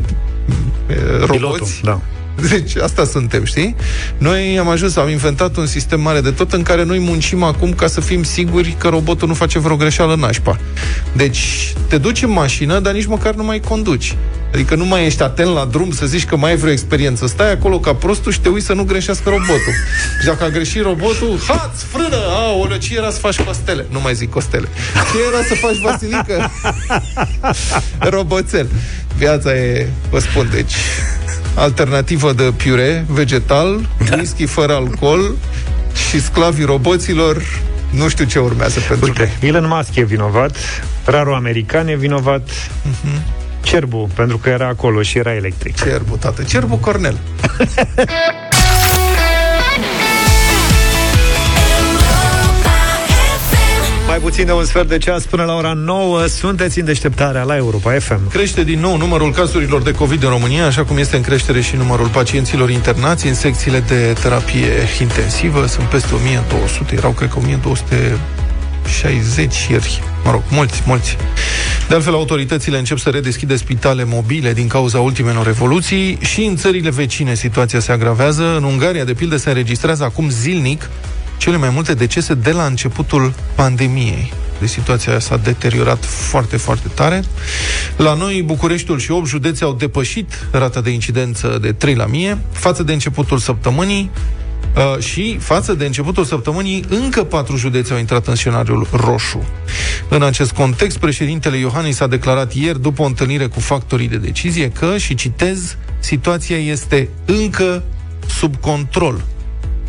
roboți. Da. Deci asta suntem, știi? Noi am inventat un sistem mare de tot în care noi muncim acum ca să fim siguri că robotul nu face vreo greșeală nașpa. Deci te duci în mașină, dar nici măcar nu mai conduci. Adică nu mai ești atent la drum să zici că mai ai vreo experiență. Stai acolo ca prostul și te uiți să nu greșească robotul. Și dacă a greșit robotul, hați, frână! Aoleu, ce era să faci costele? Nu mai zic costele. Ce era să faci, Vasilică? Roboțel. Viața e, vă spun, deci... Alternativă de piure, vegetal, whisky fără alcool și sclavii roboților, nu știu ce urmează pentru că... Elon Musk e vinovat, rarul american e vinovat, cerbul, pentru că era acolo și era electric. Cerbul, tată, cerbul Cornel. 1:15 până la ora 9, sunteți în deșteptarea la Europa FM. Crește din nou numărul cazurilor de COVID în România, așa cum este în creștere și numărul pacienților internați în secțiile de terapie intensivă. Sunt peste 1200, erau cred că 1260 ieri. Mă rog, mulți. De altfel, autoritățile încep să redeschidă spitale mobile din cauza ultimelor revoluții și în țările vecine situația se agravează. În Ungaria, de pildă, se înregistrează acum zilnic cele mai multe decese de la începutul pandemiei. Deci situația s-a deteriorat foarte, foarte tare. La noi, Bucureștiul și 8 județe au depășit rata de incidență de 3 la 1000 față de începutul săptămânii și față de începutul săptămânii încă 4 județe au intrat în scenariul roșu. În acest context, președintele Iohannis a declarat ieri, după o întâlnire cu factorii de decizie, că, și citez, situația este încă sub control,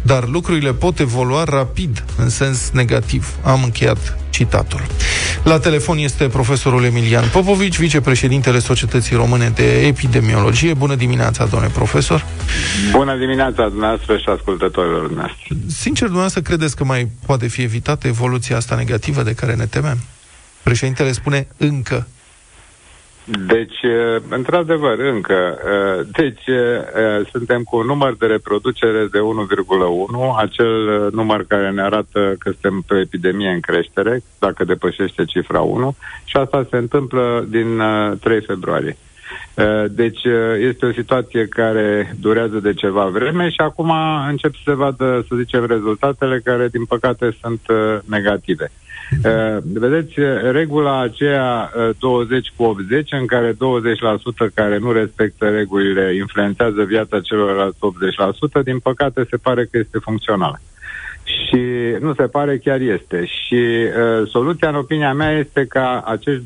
dar lucrurile pot evolua rapid, în sens negativ. Am încheiat citatul. La telefon este profesorul Emilian Popovici, vicepreședintele Societății Române de Epidemiologie. Bună dimineața, domnule profesor! Bună dimineața, dumneavoastră și ascultătorilor dumneavoastră! Sincer, dumneavoastră, credeți că mai poate fi evitată evoluția asta negativă de care ne temem? Președintele spune încă. Deci, într-adevăr, încă. Deci, suntem cu un număr de reproducere de 1,1, acel număr care ne arată că suntem pe epidemie în creștere, dacă depășește cifra 1, și asta se întâmplă din 3 februarie. Deci, este o situație care durează de ceva vreme și acum încep să se vadă, să zicem, rezultatele care, din păcate, sunt negative. Vedeți, regula aceea 20 cu 80, în care 20% care nu respectă regulile influențează viața celorlalți 80%, din păcate se pare că este funcțională. Și nu se pare, chiar este. Și soluția, în opinia mea, este ca acești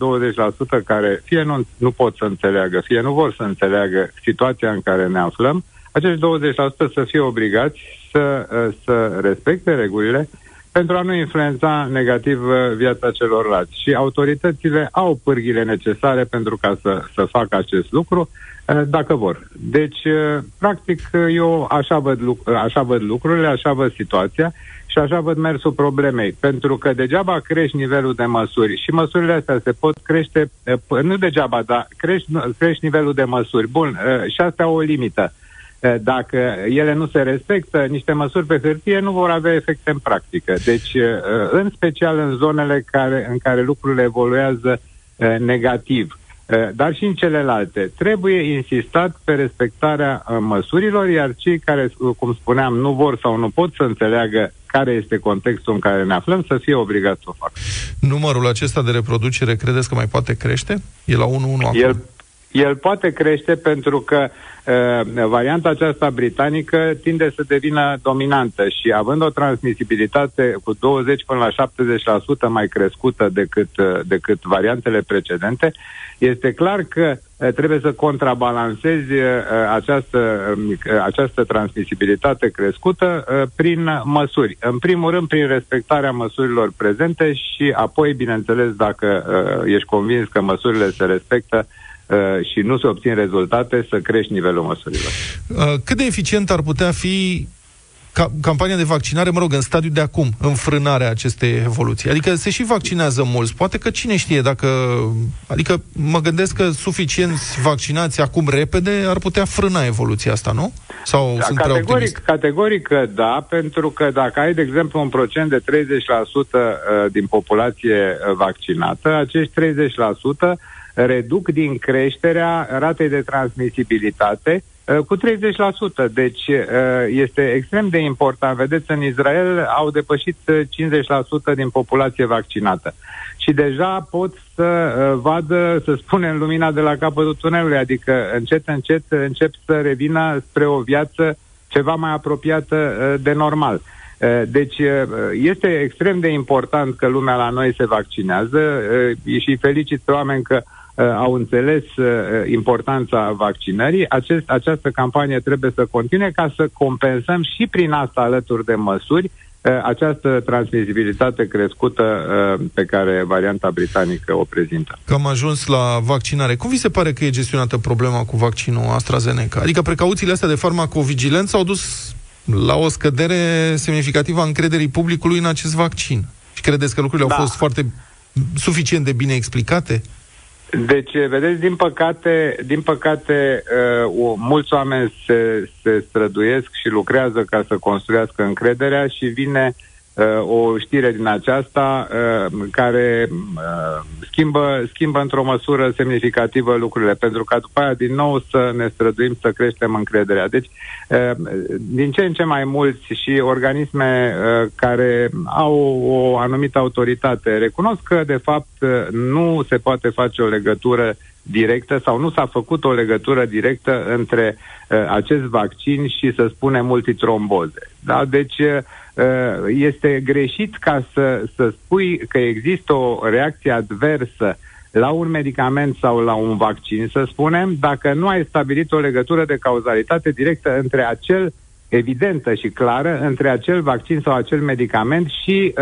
20% care fie nu pot să înțeleagă, fie nu vor să înțeleagă situația în care ne aflăm, acești 20% să fie obligați să respecte regulile, pentru a nu influența negativ viața celorlalți. Și autoritățile au pârghile necesare pentru ca să facă acest lucru, dacă vor. Deci, practic, eu așa văd lucrurile, așa văd situația și așa văd mersul problemei. Pentru că degeaba crești nivelul de măsuri și măsurile astea se pot crește, nu degeaba, dar crești nivelul de măsuri. Bun, și astea au o limită. Dacă ele nu se respectă, niște măsuri pe hârtie nu vor avea efecte în practică. Deci, în special în zonele în care lucrurile evoluează negativ, dar și în celelalte, trebuie insistat pe respectarea măsurilor, iar cei care, cum spuneam, nu vor sau nu pot să înțeleagă care este contextul în care ne aflăm, să fie obligați să o facă. Numărul acesta de reproducere, credeți că mai poate crește? E la 1-1 acum. El poate crește pentru că varianta aceasta britanică tinde să devină dominantă și având o transmisibilitate cu 20 până la 70% mai crescută decât variantele precedente, este clar că trebuie să contrabalancezi această transmisibilitate crescută prin măsuri. În primul rând, prin respectarea măsurilor prezente și apoi, bineînțeles, dacă ești convins că măsurile se respectă, și nu se obțin rezultate, să crești nivelul măsurilor. Cât de eficient ar putea fi campania de vaccinare, mă rog, în stadiul de acum, înfrânarea acestei evoluții? Adică se și vaccinează mulți, poate că cine știe dacă... Adică mă gândesc că suficienți vaccinați acum repede ar putea frâna evoluția asta, nu? Sau da, sunt prea optimist? Categoric da, pentru că dacă ai, de exemplu, un procent de 30% din populație vaccinată, acești 30% reduc din creșterea ratei de transmisibilitate cu 30%. Deci este extrem de important. Vedeți, în Israel au depășit 50% din populație vaccinată. Și deja pot să vadă, să spunem, lumina de la capătul tunelului, adică încet, încet încep să revină spre o viață ceva mai apropiată de normal. Deci este extrem de important că lumea la noi se vaccinează și felicit pe oameni că au înțeles importanța vaccinării. Această campanie trebuie să continue ca să compensăm și prin asta, alături de măsuri, această transmisibilitate crescută pe care varianta britanică o prezintă. Că am ajuns la vaccinare. Cum vi se pare că e gestionată problema cu vaccinul AstraZeneca? Adică precauțiile astea de farmacovigilență au dus la o scădere semnificativă a încrederii publicului în acest vaccin. Și credeți că lucrurile au fost suficient de bine explicate? Deci, vedeți, din păcate, mulți oameni se străduiesc și lucrează ca să construiască încrederea și vine o știre din aceasta care schimbă într-o măsură semnificativă lucrurile, pentru că după aia din nou să ne străduim să creștem încrederea. Deci, din ce în ce mai mulți și organisme care au o anumită autoritate recunosc că, de fapt, nu se poate face o legătură directă sau nu s-a făcut o legătură directă între acest vaccin și, să spunem, multitromboze. Da? Deci este greșit ca să spui că există o reacție adversă la un medicament sau la un vaccin, să spunem, dacă nu ai stabilit o legătură de cauzalitate directă între acel, evidentă și clară, între acel vaccin sau acel medicament și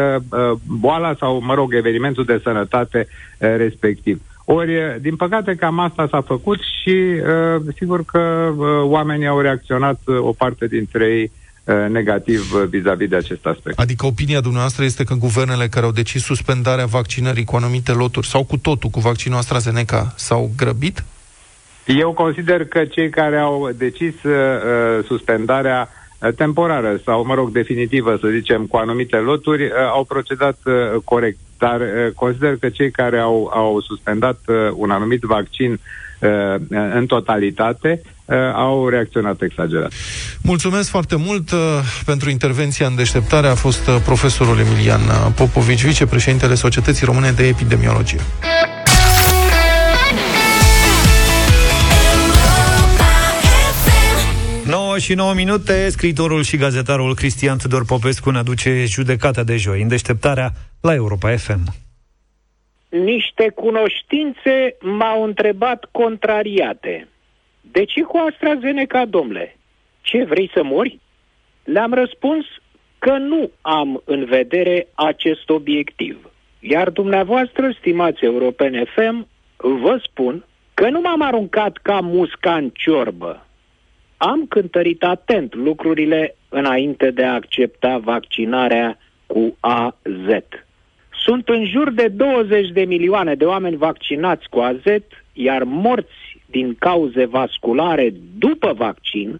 boala sau, mă rog, evenimentul de sănătate respectiv. Ori, din păcate, cam asta s-a făcut și sigur că oamenii au reacționat, o parte dintre ei, negativ vis-a-vis de acest aspect. Adică opinia dumneavoastră este că guvernele care au decis suspendarea vaccinării cu anumite loturi sau cu totul, cu vaccinul AstraZeneca, s-au grăbit? Eu consider că cei care au decis suspendarea temporară sau, mă rog, definitivă, să zicem, cu anumite loturi, au procedat corect. Dar consider că cei care au suspendat un anumit vaccin în totalitate au reacționat exagerat. Mulțumesc foarte mult pentru intervenția în deșteptare. A fost profesorul Emilian Popovici, vicepreședintele Societății Române de Epidemiologie. 9 și 9 minute, scriitorul și gazetarul Cristian Tudor Popescu ne aduce judecata de joi în deșteptarea la Europa FM. Niște cunoștințe m-au întrebat contrariate. De ce cu AstraZeneca, domnule? Ce, vrei să mori? Le-am răspuns că nu am în vedere acest obiectiv. Iar dumneavoastră, stimați europene FM, vă spun că nu m-am aruncat ca musca în ciorbă. Am cântărit atent lucrurile înainte de a accepta vaccinarea cu AZ. Sunt în jur de 20 de milioane de oameni vaccinați cu AZ, iar morți din cauze vasculare după vaccin,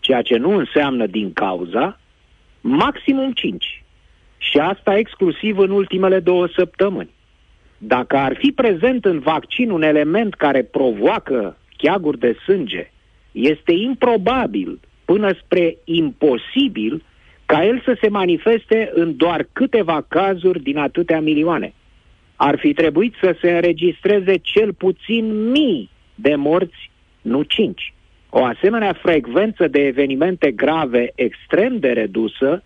ceea ce nu înseamnă din cauza, maximum 5. Și asta exclusiv în ultimele 2 săptămâni. Dacă ar fi prezent în vaccin un element care provoacă cheaguri de sânge, este improbabil, până spre imposibil, ca el să se manifeste în doar câteva cazuri din atâtea milioane. Ar fi trebuit să se înregistreze cel puțin 1000 de morți, nu 5. O asemenea frecvență de evenimente grave extrem de redusă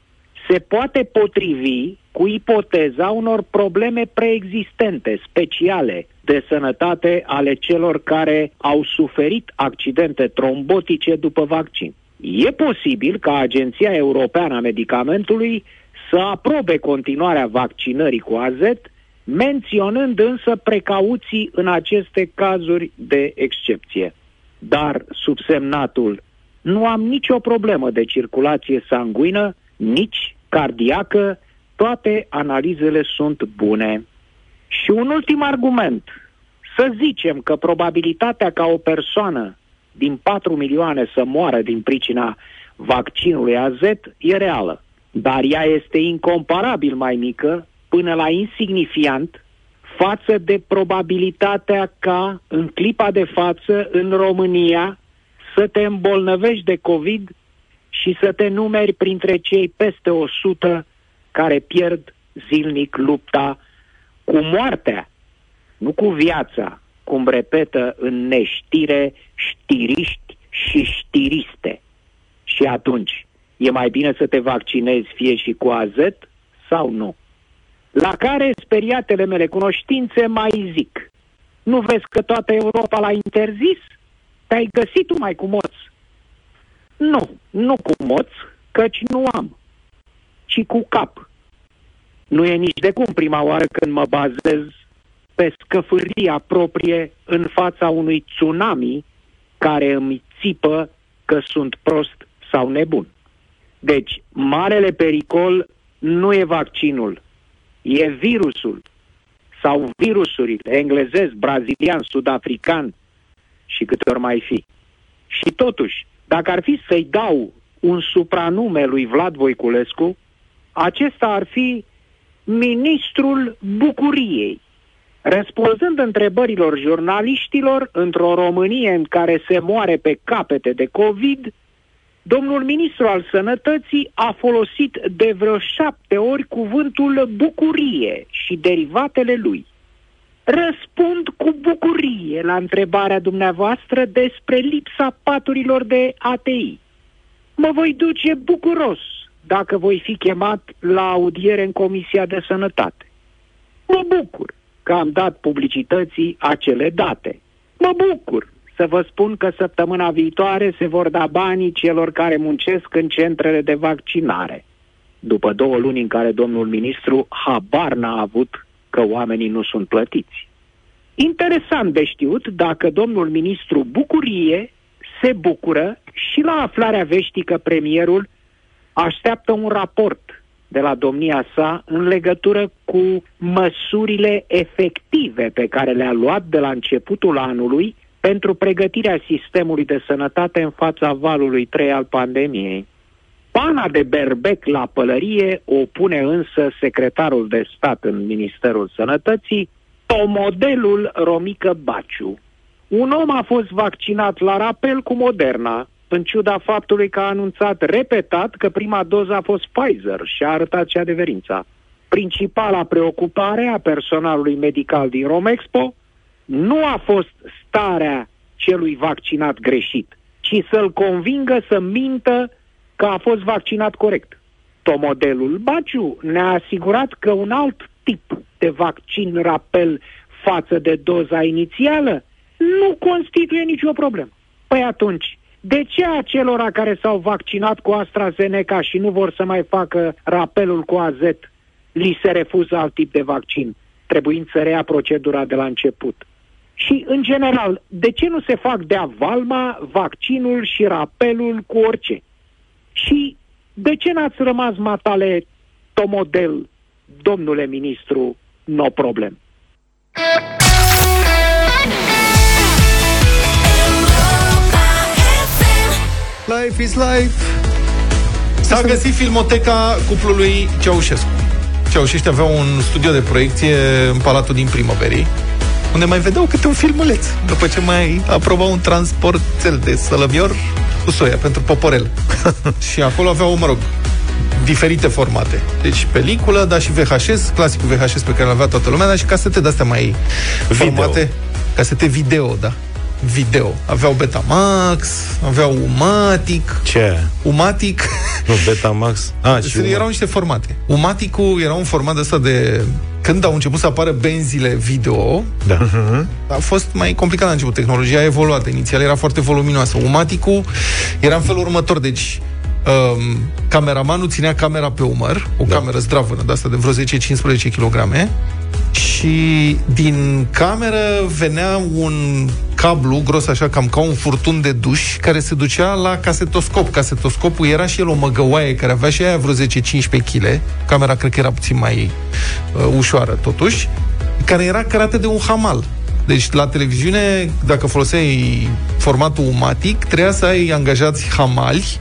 se poate potrivi cu ipoteza unor probleme preexistente, speciale, de sănătate ale celor care au suferit accidente trombotice după vaccin. E posibil ca Agenția Europeană a Medicamentului să aprobe continuarea vaccinării cu AZ, menționând însă precauții în aceste cazuri de excepție. Dar subsemnatul, nu am nicio problemă de circulație sanguină, nici cardiacă, toate analizele sunt bune. Și un ultim argument. Să zicem că probabilitatea ca o persoană din 4 milioane să moară din pricina vaccinului AZ e reală, dar ea este incomparabil mai mică, până la insignifiant, față de probabilitatea ca, în clipa de față, în România, să te îmbolnăvești de COVID și să te numeri printre cei peste 100 care pierd zilnic lupta cu moartea, nu cu viața, cum repetă în neștire știriști și știriste. Și atunci, e mai bine să te vaccinezi fie și cu AZ sau nu? La care speriatele mele cunoștințe mai zic: nu vezi că toată Europa l-a interzis? Te-ai găsit tu mai cu moț? Nu, nu cu moț, căci nu am, ci cu cap. Nu e nici de cum prima oară când mă bazez pe scăfâria proprie în fața unui tsunami care îmi țipă că sunt prost sau nebun. Deci, marele pericol nu e vaccinul, e virusul sau virusurile, englezesc, brazilian, sud-african și câte ori mai fi. Și totuși, dacă ar fi să-i dau un supranume lui Vlad Voiculescu, acesta ar fi Ministrul Bucuriei. Răspunzând întrebărilor jurnaliștilor, într-o Românie în care se moare pe capete de COVID, domnul ministru al sănătății a folosit de vreo 7 ori cuvântul bucurie și derivatele lui. Răspund cu bucurie la întrebarea dumneavoastră despre lipsa paturilor de ATI. Mă voi duce bucuros dacă voi fi chemat la audiere în Comisia de Sănătate. Mă bucur că am dat publicității acele date. Mă bucur să vă spun că săptămâna viitoare se vor da banii celor care muncesc în centrele de vaccinare. După 2 luni în care domnul ministru habar n-a avut că oamenii nu sunt plătiți. Interesant de știut dacă domnul ministru Bucurie se bucură și la aflarea veștii că premierul așteaptă un raport de la domnia sa în legătură cu măsurile efective pe care le-a luat de la începutul anului pentru pregătirea sistemului de sănătate în fața valului 3 al pandemiei. Pana de berbec la pălărie o pune însă secretarul de stat în Ministerul Sănătății, tomodelul Romică Baciu. Un om a fost vaccinat la rapel cu Moderna, în ciuda faptului că a anunțat repetat că prima doză a fost Pfizer și a arătat și adeverința. Principala preocupare a personalului medical din Romexpo nu a fost starea celui vaccinat greșit, ci să-l convingă să mintă că a fost vaccinat corect. Tomodelul Baciu ne-a asigurat că un alt tip de vaccin rapel față de doza inițială nu constituie nicio problemă. Păi atunci, De ce acelora care s-au vaccinat cu AstraZeneca și nu vor să mai facă rapelul cu AZ, li se refuză alt tip de vaccin, trebuind să reia procedura de la început? Și, în general, de ce nu se fac de-a valma vaccinul și rapelul cu orice? Și de ce n-ați rămas matale tomodel, domnule ministru, no problem? Life is life. S-a găsit filmoteca cuplului Ceaușescu. Ceaușești aveau un studio de proiecție în Palatul din Primăverii, unde mai vedeau câte un filmuleț, după ce mai aprobau un transportel de sălăvior cu soia pentru poporel. Și acolo aveau, mă rog, diferite formate. Deci peliculă, dar și VHS, clasicul VHS pe care l-avea toată lumea, dar și casete de-astea mai formate. Casete video, da. Video. Aveau Betamax, aveau Umatic. Ce? Umatic. Nu, Betamax. Ah, și erau niște formate. Umaticul era un format ăsta de... Când au început să apară benzile video, da. A fost mai complicat la început. Tehnologia a evoluat. Inițial era foarte voluminoasă. Umaticul era în felul următor. Deci, cameramanul ținea camera pe umăr, o cameră zdravână, de asta de vreo 10-15 kg, și din cameră venea un cablu gros, așa, cam ca un furtun de duș, care se ducea la casetoscop. Casetoscopul era și el o măgăoaie care avea și aia vreo 10-15 kg. Camera cred că era puțin mai ușoară, totuși, care era cărată de un hamal. Deci la televiziune, dacă foloseai formatul umatic, trebuia să ai angajați hamali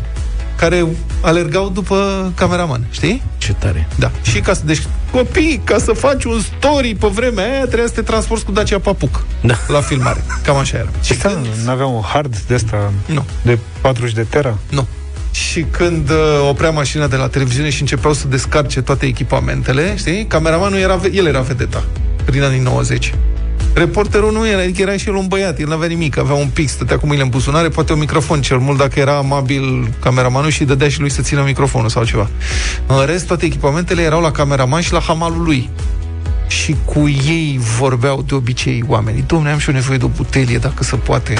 care alergau după cameraman, știi? Ce tare. Da. Și ca să, deci, copii, ca să faci un story pe vremea aia, trebuia să te transporti cu Dacia Papuc, da, la filmare. Cam așa era. Și când... n-aveam un hard de ăsta, nu, de 40 de tera? Nu. Și când oprea mașina de la televiziune și începeau să descarce toate echipamentele, știi? Cameramanul era, el era vedeta prin anii 90. Reporterul nu era, adică era și el un băiat, el n-avea nimic, avea un pic, stătea cu mâinile în buzunare, poate un microfon, cel mult dacă era amabil cameramanul și dădea și lui să țină microfonul sau ceva. În rest, toate echipamentele erau la cameraman și la hamalul lui. Și cu ei vorbeau de obicei oamenii. Dom'le, am și eu nevoie de o butelie, dacă se poate.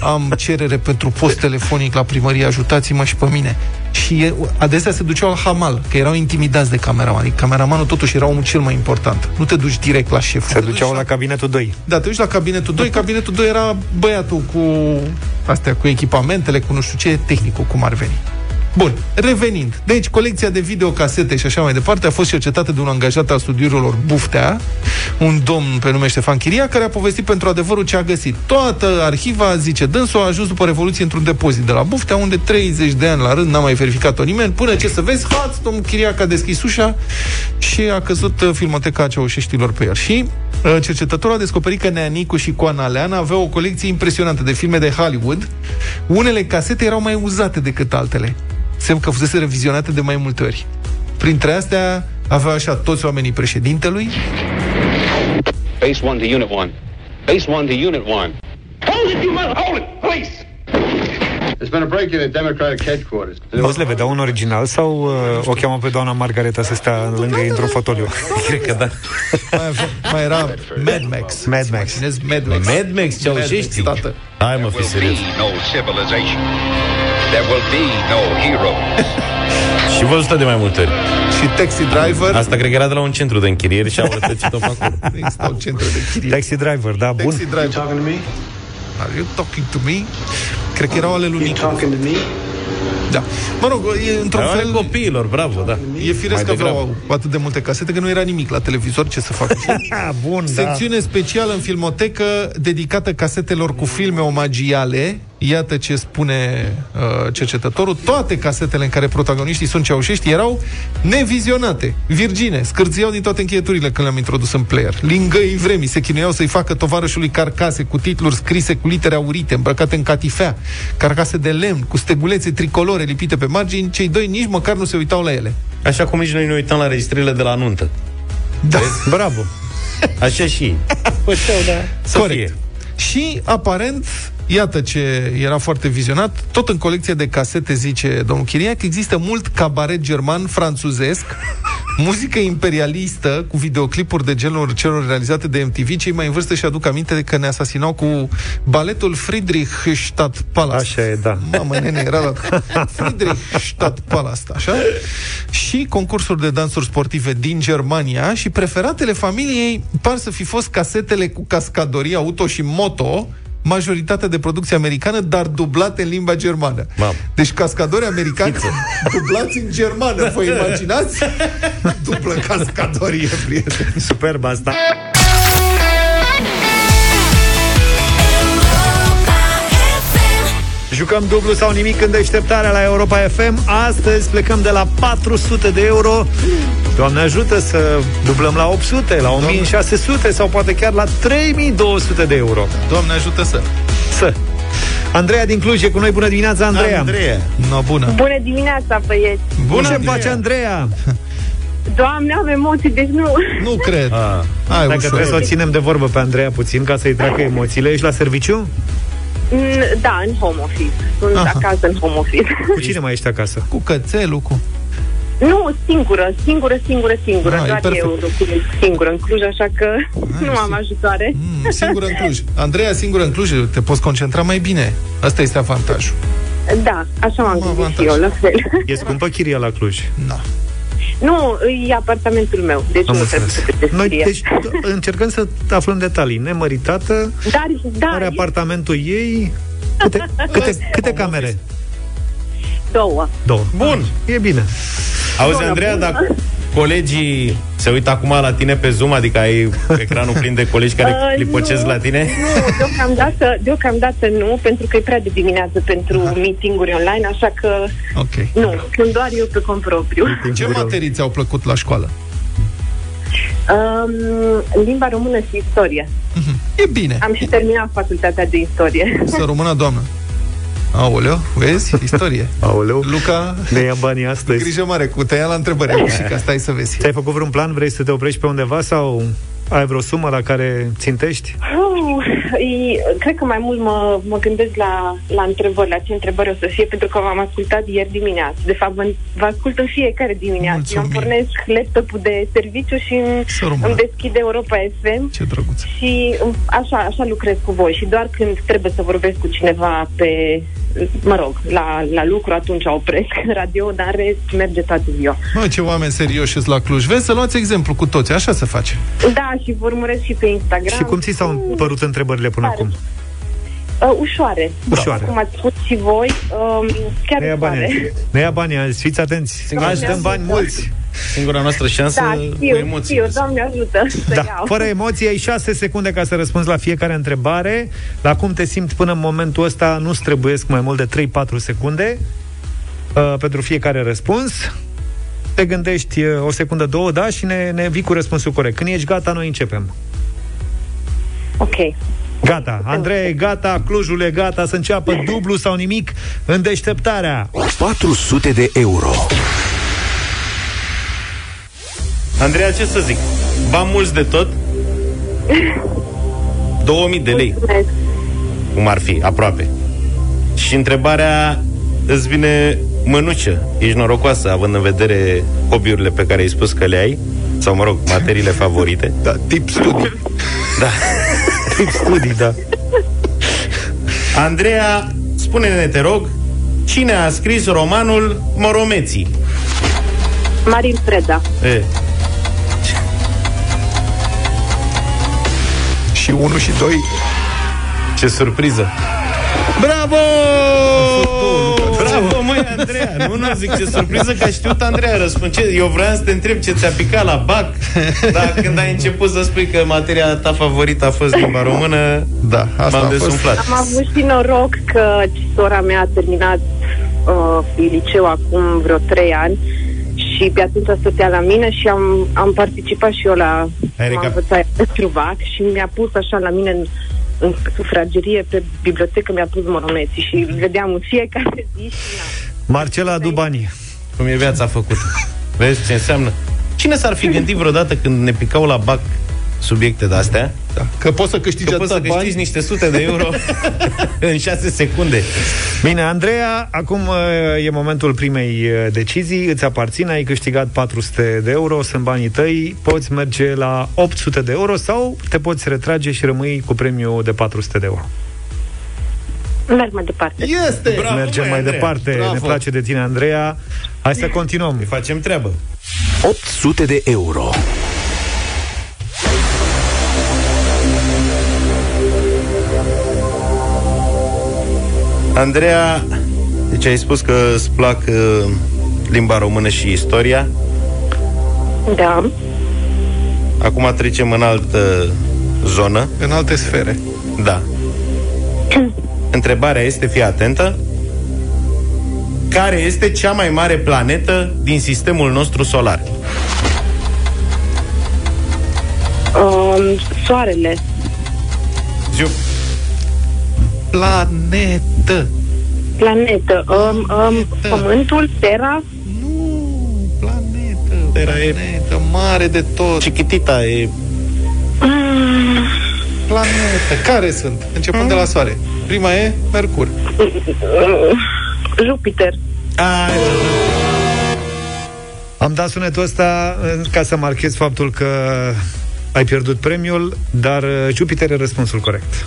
Am cerere pentru post telefonic la primărie, ajutați-mă și pe mine. Și adesea se duceau la hamal, că erau intimidați de cameraman. Adică cameramanul totuși era omul cel mai important. Nu te duci direct la șef. Se duceau la cabinetul 2. Da, te duci la cabinetul 2. Cabinetul 2 era băiatul cu astea, cu echipamentele, cu nu știu ce, tehnicul, cum ar veni. Bun, revenind. Deci, colecția de videocasete și așa mai departe a fost cercetată de un angajat al studiurilor Buftea, un domn pe nume Ștefan Chiria, care a povestit pentru Adevărul ce a găsit. Toată arhiva, zice dânsul, a ajuns după Revoluție într-un depozit de la Buftea, unde 30 de ani la rând n-a mai verificat-o nimeni, până ce să vezi, hați, domnul Chiria a deschis ușa și a căzut filmoteca Ceaușeștilor pe el. Și cercetătorul a descoperit că Nea Nicu și Coana Aleana aveau o colecție impresionantă de filme de Hollywood. Unele casete erau mai uzate decât altele, semn că fusese revizionate de mai multe ori. Printre astea avea așa toți oamenii președintelui. Base 1 to unit 1. Base 1 to unit 1. Hold it, you mother! Hold it, please! There's been a break in the Democratic headquarters. Poți le vedea un original sau o cheamă pe doamna Margareta să stea lângă ei într-un fotoliu? Cred că da. Mai era Mad Max. Mad Max. Mad Max. Mad Max, Ceaușești, tată. Hai, mă, fi serios. There will be no hero. Și văzută de mai multe ori. Și Taxi Driver. Asta cred că era de la un centru de închirieri și au rătăcit-o pe acolo. Există un centru de închirieri. Taxi Driver, da, bun. Taxi Driver. Are you talking to me? Cred că erau ale lui Nicu. Da. Mă rog, e într-un fel copiilor, bravo, da. E firesc că aveau atât de multe casete că nu era nimic la televizor, ce să facă. Bun, secțiune specială în filmotecă dedicată casetelor cu filme omagiale. Iată ce spune cercetătorul. Toate casetele în care protagoniștii sunt ceaușești erau nevizionate, virgine, scârțiau din toate încheieturile când le-am introdus în player. Lingăii vremii se chinuiau să-i facă tovarășului carcase cu titluri scrise cu litere aurite, îmbrăcate în catifea, carcase de lemn, cu stegulețe tricolore lipite pe margini. Cei doi nici măcar nu se uitau la ele. Așa cum nici noi ne uitam la registrările de la anuntă. Da. Vezi? Bravo. Așa și corect. Și aparent, iată ce era foarte vizionat, tot în colecția de casete, zice domnul Chiria, că există mult cabaret german, franțuzesc, Muzică imperialistă cu videoclipuri de genul celor realizate de MTV. Cei mai în vârstă și aduc aminte că ne asasinau cu baletul Friedrichstadt-Palast. Așa e, da. Mamă, nene, era la Friedrichstadt-Palast, așa? Și concursuri de dansuri sportive din Germania și preferatele familiei par să fi fost casetele cu cascadorii auto și moto, majoritatea de producție americană, dar dublate în limba germană. Mam. Deci cascadori americani dublați în germană, vă imaginați? Dublă cascadorie, prieteni. Superb asta. 'Jucăm dublu sau nimic' în deșteptarea la Europa FM. Astăzi plecăm de la 400 de euro. Doamne ajută să dublăm la 800, la 1600 sau poate chiar la 3200 de euro. Doamne ajută să... Andreea din Cluj e cu noi. Bună dimineața, Andreea. No, bună. Bună dimineața, băieți. Bună. Ce faci, Andreea? Doamne, am emoții, deci nu... Nu cred. Hai, dacă trebuie să o ținem de vorbă pe Andreea puțin ca să-i treacă emoțiile. Ești la serviciu? Da, în home office. Sunt acasă în home office. Cu cine mai ești acasă? Cu cățelul, cu... Nu, singură. Doar eu locuiesc singură în Cluj, așa că nu am ajutoare. Singură în Cluj. Andreea, singură în Cluj, te poți concentra mai bine. Asta este avantajul. Da, așa m-am gândit și eu, la fel. E scumpă chiria la Cluj? Da. Nu, e apartamentul meu, deci nu trebuie să te descrie. Deci încercăm să aflăm detalii. Nemăritată, are apartamentul ei. Câte camere? Două. Bun, e bine. Auzi, Andreea, dacă colegii se uită acum la tine pe Zoom, adică ai ecranul plin de colegi care clipocesc la tine? Nu, deocamdată nu, pentru că e prea de dimineață pentru meeting-uri online, așa că nu, sunt doar eu pe cont propriu. Ce materii ți-au plăcut la școală? Limba română și istorie. E bine. Am și terminat facultatea de istorie. Să română, doamnă. Aoleu, vezi? Istorie. Aoleu, Luca, ne ia banii astăzi. Grijă mare, cu tăia la întrebări. Și ca stai să vezi. Ți-ai făcut vreun plan? Vrei să te oprești pe undeva? Sau ai vreo sumă la care țintești? Cred că mai mult mă gândesc la întrebări. La ce întrebări o să fie? Pentru că v-am ascultat ieri dimineață. De fapt, vă ascult în fiecare dimineață. Mulțumim. Eu îmi pornesc laptopul de serviciu și îmi deschid Europa FM. Ce drăguț. Și așa lucrez cu voi. Și doar când trebuie să vorbesc cu cineva pe... Mă rog, la lucru, atunci opresc radio, dar în rest merge toată ziua. Măi, ce oameni serioși la Cluj. Vezi, să luați exemplu cu toți, așa se face. Da, și vă urmăresc și pe Instagram. Și cum ți s-au părut întrebările până acum? Ușoare. Cum ați spus și voi, chiar ușoare. Ne ia banii azi, fiți atenți. Azi dăm bani mulți. Singura noastră șansă cu emoții. Da, Doamne ajută să iau. Fără emoții, ai 6 secunde ca să răspunzi la fiecare întrebare. La cum te simți până în momentul ăsta, nu-ți trebuiesc mai mult de 3-4 secunde pentru fiecare răspuns. Te gândești o secundă, două, da, și ne vii cu răspunsul corect. Când ești gata, noi începem. Ok. Gata, Andrei e gata, Clujul e gata să înceapă dublu sau nimic în deșteptarea. 400 de euro. Andreea, ce să zic? Bani mulți de tot. 2000 de lei. Cum ar fi, aproape. Și întrebarea îți vine mănuce. Ești norocoasă, având în vedere hobby-urile pe care ai spus că le ai. Sau, mă rog, materiile favorite. Da, tip studii, da. Andreea, spune-ne, te rog, cine a scris romanul Moromeții? Marin Preda. Și 1 și 2. Ce surpriză! Bravo! Bravo, măi, Andreea! Nu zic ce surpriză, că a știut Andreea răspuns. Eu vreau să te întreb ce ți-a picat la bac, dar când ai început să spui că materia ta favorită a fost limba română, da, asta m-am desumflat. Am avut și noroc că sora mea a terminat liceu acum vreo 3 ani și pe atunci stătea la mine și am participat și eu la... M-am învățat pentru bac și mi-a pus așa la mine... în sufragerie, pe bibliotecă, mi-a pus Moromeții și vedeam în fiecare zi și Marcela Dubani. Cum e viața făcută. Vezi ce înseamnă? Cine s-ar fi gândit vreodată, când ne picau la bac, subiecte de astea. Da. Că poți să câștigi bani, niște sute de euro în 6 secunde. Bine, Andreea, acum e momentul primei decizii. Îți aparține, ai câștigat 400 de euro, sunt banii tăi, poți merge la 800 de euro sau te poți retrage și rămâi cu premiul de 400 de euro. Merg mai departe. Este! Bravo, mergem mai Andreea. Departe. Bravo. Ne place de tine, Andreea. Hai să continuăm. Îi facem treabă. 800 de euro. Andreea, deci ai spus că îți plac limba română și istoria? Da. Acum trecem în altă zonă. În alte sfere. Da. Întrebarea este, fii atentă, care este cea mai mare planetă din sistemul nostru solar? Soarele. Ziu. Planetă. Pământul, Terra? Nu, planetă. Terra planetă, mare de tot. Chiquitita e... Planetă. Care sunt? Începând de la Soare. Prima e Mercur. Jupiter. Am dat sunetul ăsta ca să marchez faptul că ai pierdut premiul, dar Jupiter e răspunsul corect.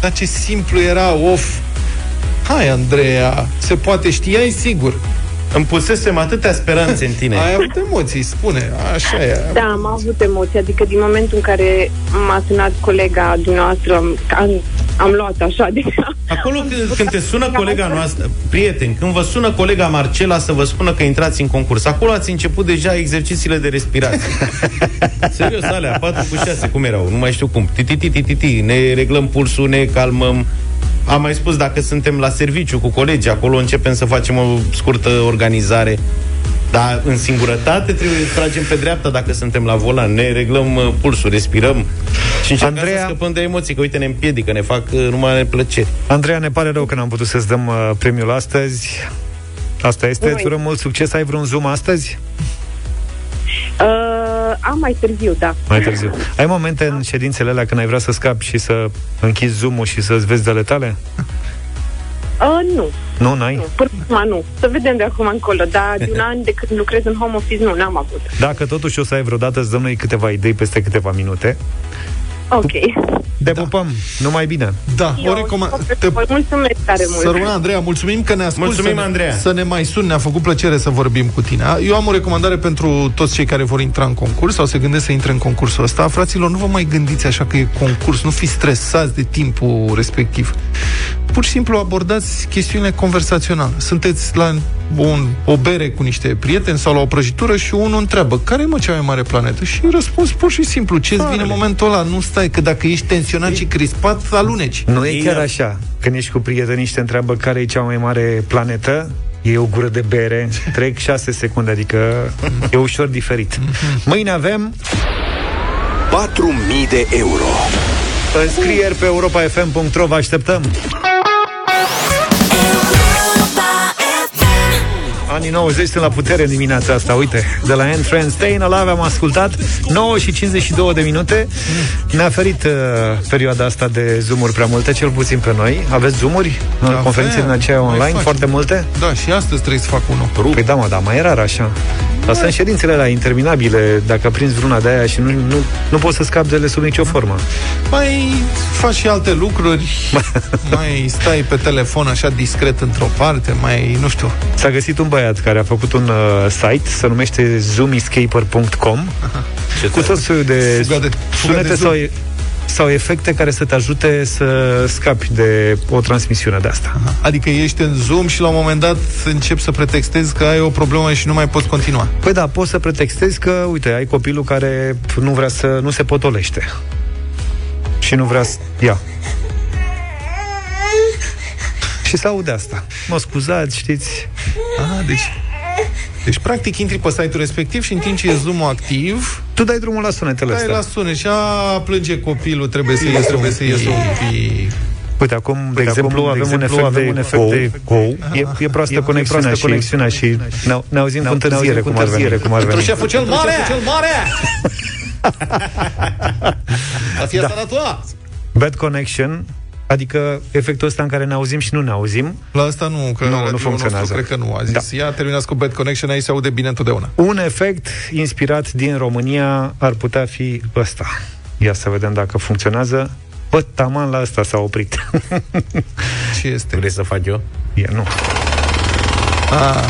Dar ce simplu era, Hai, Andreea, se poate, știai sigur. Îmi pusesem atâtea speranțe în tine. Ai avut emoții, spune, așa e. Da, am avut emoții, adică din momentul în care m-a sunat colega dumneavoastră, am luat așa de... Acolo când te sună colega noastră, prieteni, când vă sună colega Marcela să vă spună că intrați în concurs, acolo ați început deja exercițiile de respirație. Serios, alea, 4 cu 6, cum erau? Nu mai știu cum. Ne reglăm pulsul, ne calmăm. Am mai spus, dacă suntem la serviciu cu colegi, acolo începem să facem o scurtă organizare. Dar în singurătate trebuie să tragem pe dreapta dacă suntem la volan. Ne reglăm pulsul, respirăm și încercăm, Andreea, să scăpăm de emoții, că uite ne împiedică, ne fac numai plăceri. Andreea, ne pare rău că n-am putut să-ți dăm premiul astăzi. Asta este, îți urăm mult succes. Ai vreun Zoom astăzi? Am mai târziu, da. Mai târziu. Ai momente în ședințele alea când ai vrea să scapi și să închizi Zoom-ul și să-ți vezi de ale tale? Nu. Nu, n-ai? Nu, până acum nu. Să vedem de acum încolo, dar de un an de când lucrez în home office, nu, n-am avut. Dacă totuși o să ai vreodată, îți dăm noi câteva idei peste câteva minute. Ok. Te pupăm, numai bine. Da, eu o recomand. Mulțumesc tare mult. Săruna Andreea, mulțumim că ne-a spus. Mulțumim, Andreea. Să ne mai suni, ne-a făcut plăcere să vorbim cu tine. Eu am o recomandare pentru toți cei care vor intra în concurs sau se gândesc să intre în concursul ăsta. Fraților, nu vă mai gândiți așa că e concurs, nu fiți stresați de timpul respectiv. Pur și simplu abordați chestiunile conversaționale. Sunteți la o bere cu niște prieteni sau la o prăjitură și unul întreabă: care e, mă, cea mai mare planetă? Și răspuns pur și simplu ce-ți vine în momentul ăla. Nu stai, că dacă ești tensionat și crispat, aluneci. Nu e chiar așa. Când ești cu prietenii și te întreabă care e cea mai mare planetă, e o gură de bere, trec 6 secunde, adică e ușor diferit. Mâine avem 4.000 de euro. Înscrieri pe europa.fm.ro, vă așteptăm. Anii 90 sunt la putere în dimineața asta, uite. De la Entrance Stay in Alive am ascultat. 9:52. Ne-a ferit perioada asta de zoom-uri prea multe, cel puțin pe noi. Aveți zoom-uri? Conferințe din aceea online, foarte multe? Da, și astăzi trebuie să fac unul. Păi da, mă, dar mai e rar așa. Dar sunt ședințele alea interminabile. Dacă prinzi vreuna de aia și nu poți să scapi de ele sub nicio formă. Mai faci și alte lucruri. Mai stai pe telefon așa discret într-o parte, mai, nu știu. S-a găsit un băiat care a făcut un site, se numește zoomescaper.com. Cu tot soiul de sunete sau efecte care să te ajute să scapi de o transmisiune de asta. Adică ești în Zoom și la un moment dat începi să pretextezi că ai o problemă și nu mai poți continua. Păi da, poți să pretextezi că, uite, ai copilul care nu vrea să, nu se potolește. Și nu vrea să... ia. Și se aude asta. Mă scuzați, știți? Deci, practic, intri pe site-ul respectiv și în timp ce e Zoom-ul activ... Tu dai drumul la sunetele astea. Dai la sunet și plânge copilul, trebuie să ies, trebuie să ies. Uite, acum, de exemplu, avem un efect de ecou. E proastă conexiunea și ne auzim cu întârziere, cum ar veni. Într-o șeful cel mare! Ați da. Sănătoasă. Bad connection, adică efectul ăsta în care ne auzim și nu ne auzim. La asta nu, că nu funcționează. Cred că nu a zis. Da. Ia, terminați cu bad connection, aici se aude bine întotdeauna. Un efect inspirat din România ar putea fi ăsta. Ia să vedem dacă funcționează. Bă, taman la asta s-a oprit. Ce este? Vrei să fac eu? E, nu. Ah.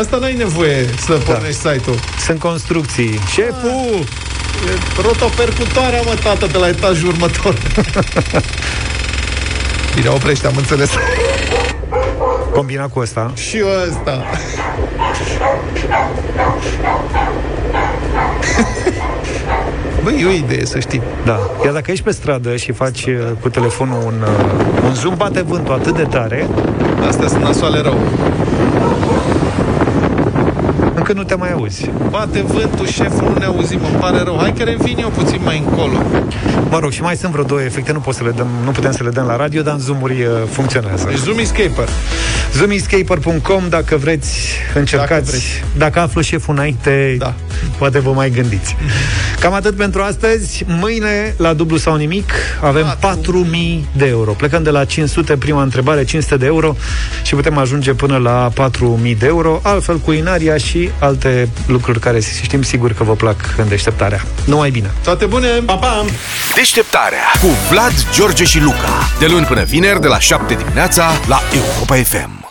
Asta n-ai nevoie să pornești site-ul. Sunt construcții. Șeful! Rotopercutoarea, mă, tată, de la etajul următor. Bine, oprește, am înțeles. Combina cu ăsta. Și ăsta. Băi, e o idee, să știi. Da. Iar dacă ești pe stradă și faci cu telefonul un zoom, bate vântul atât de tare. Astea sunt nasoale rău. Încă nu te mai auzi. Bate vântul, șeful, nu ne auzim, îmi pare rău. Hai că revin eu puțin mai încolo. Mă rog, și mai sunt vreo două efecte, nu putem să le dăm la radio, dar în zoom-uri funcționează. Deci zoomescaper. Zoomescaper.com, dacă vreți, încercați. Dacă află șeful înainte, poate vă mai gândiți. Cam atât pentru astăzi. Mâine, la dublu sau nimic, avem 4.000 de euro. Plecăm de la 500, prima întrebare, 500 de euro și putem ajunge până la 4.000 de euro. Altfel, culinaria și alte lucruri care știm sigur că vă plac în Deșteptarea. Numai bine! Toate bune! Pa, pa! Deșteptarea cu Vlad, George și Luca. De luni până vineri, de la 7 dimineața, la Europa FM.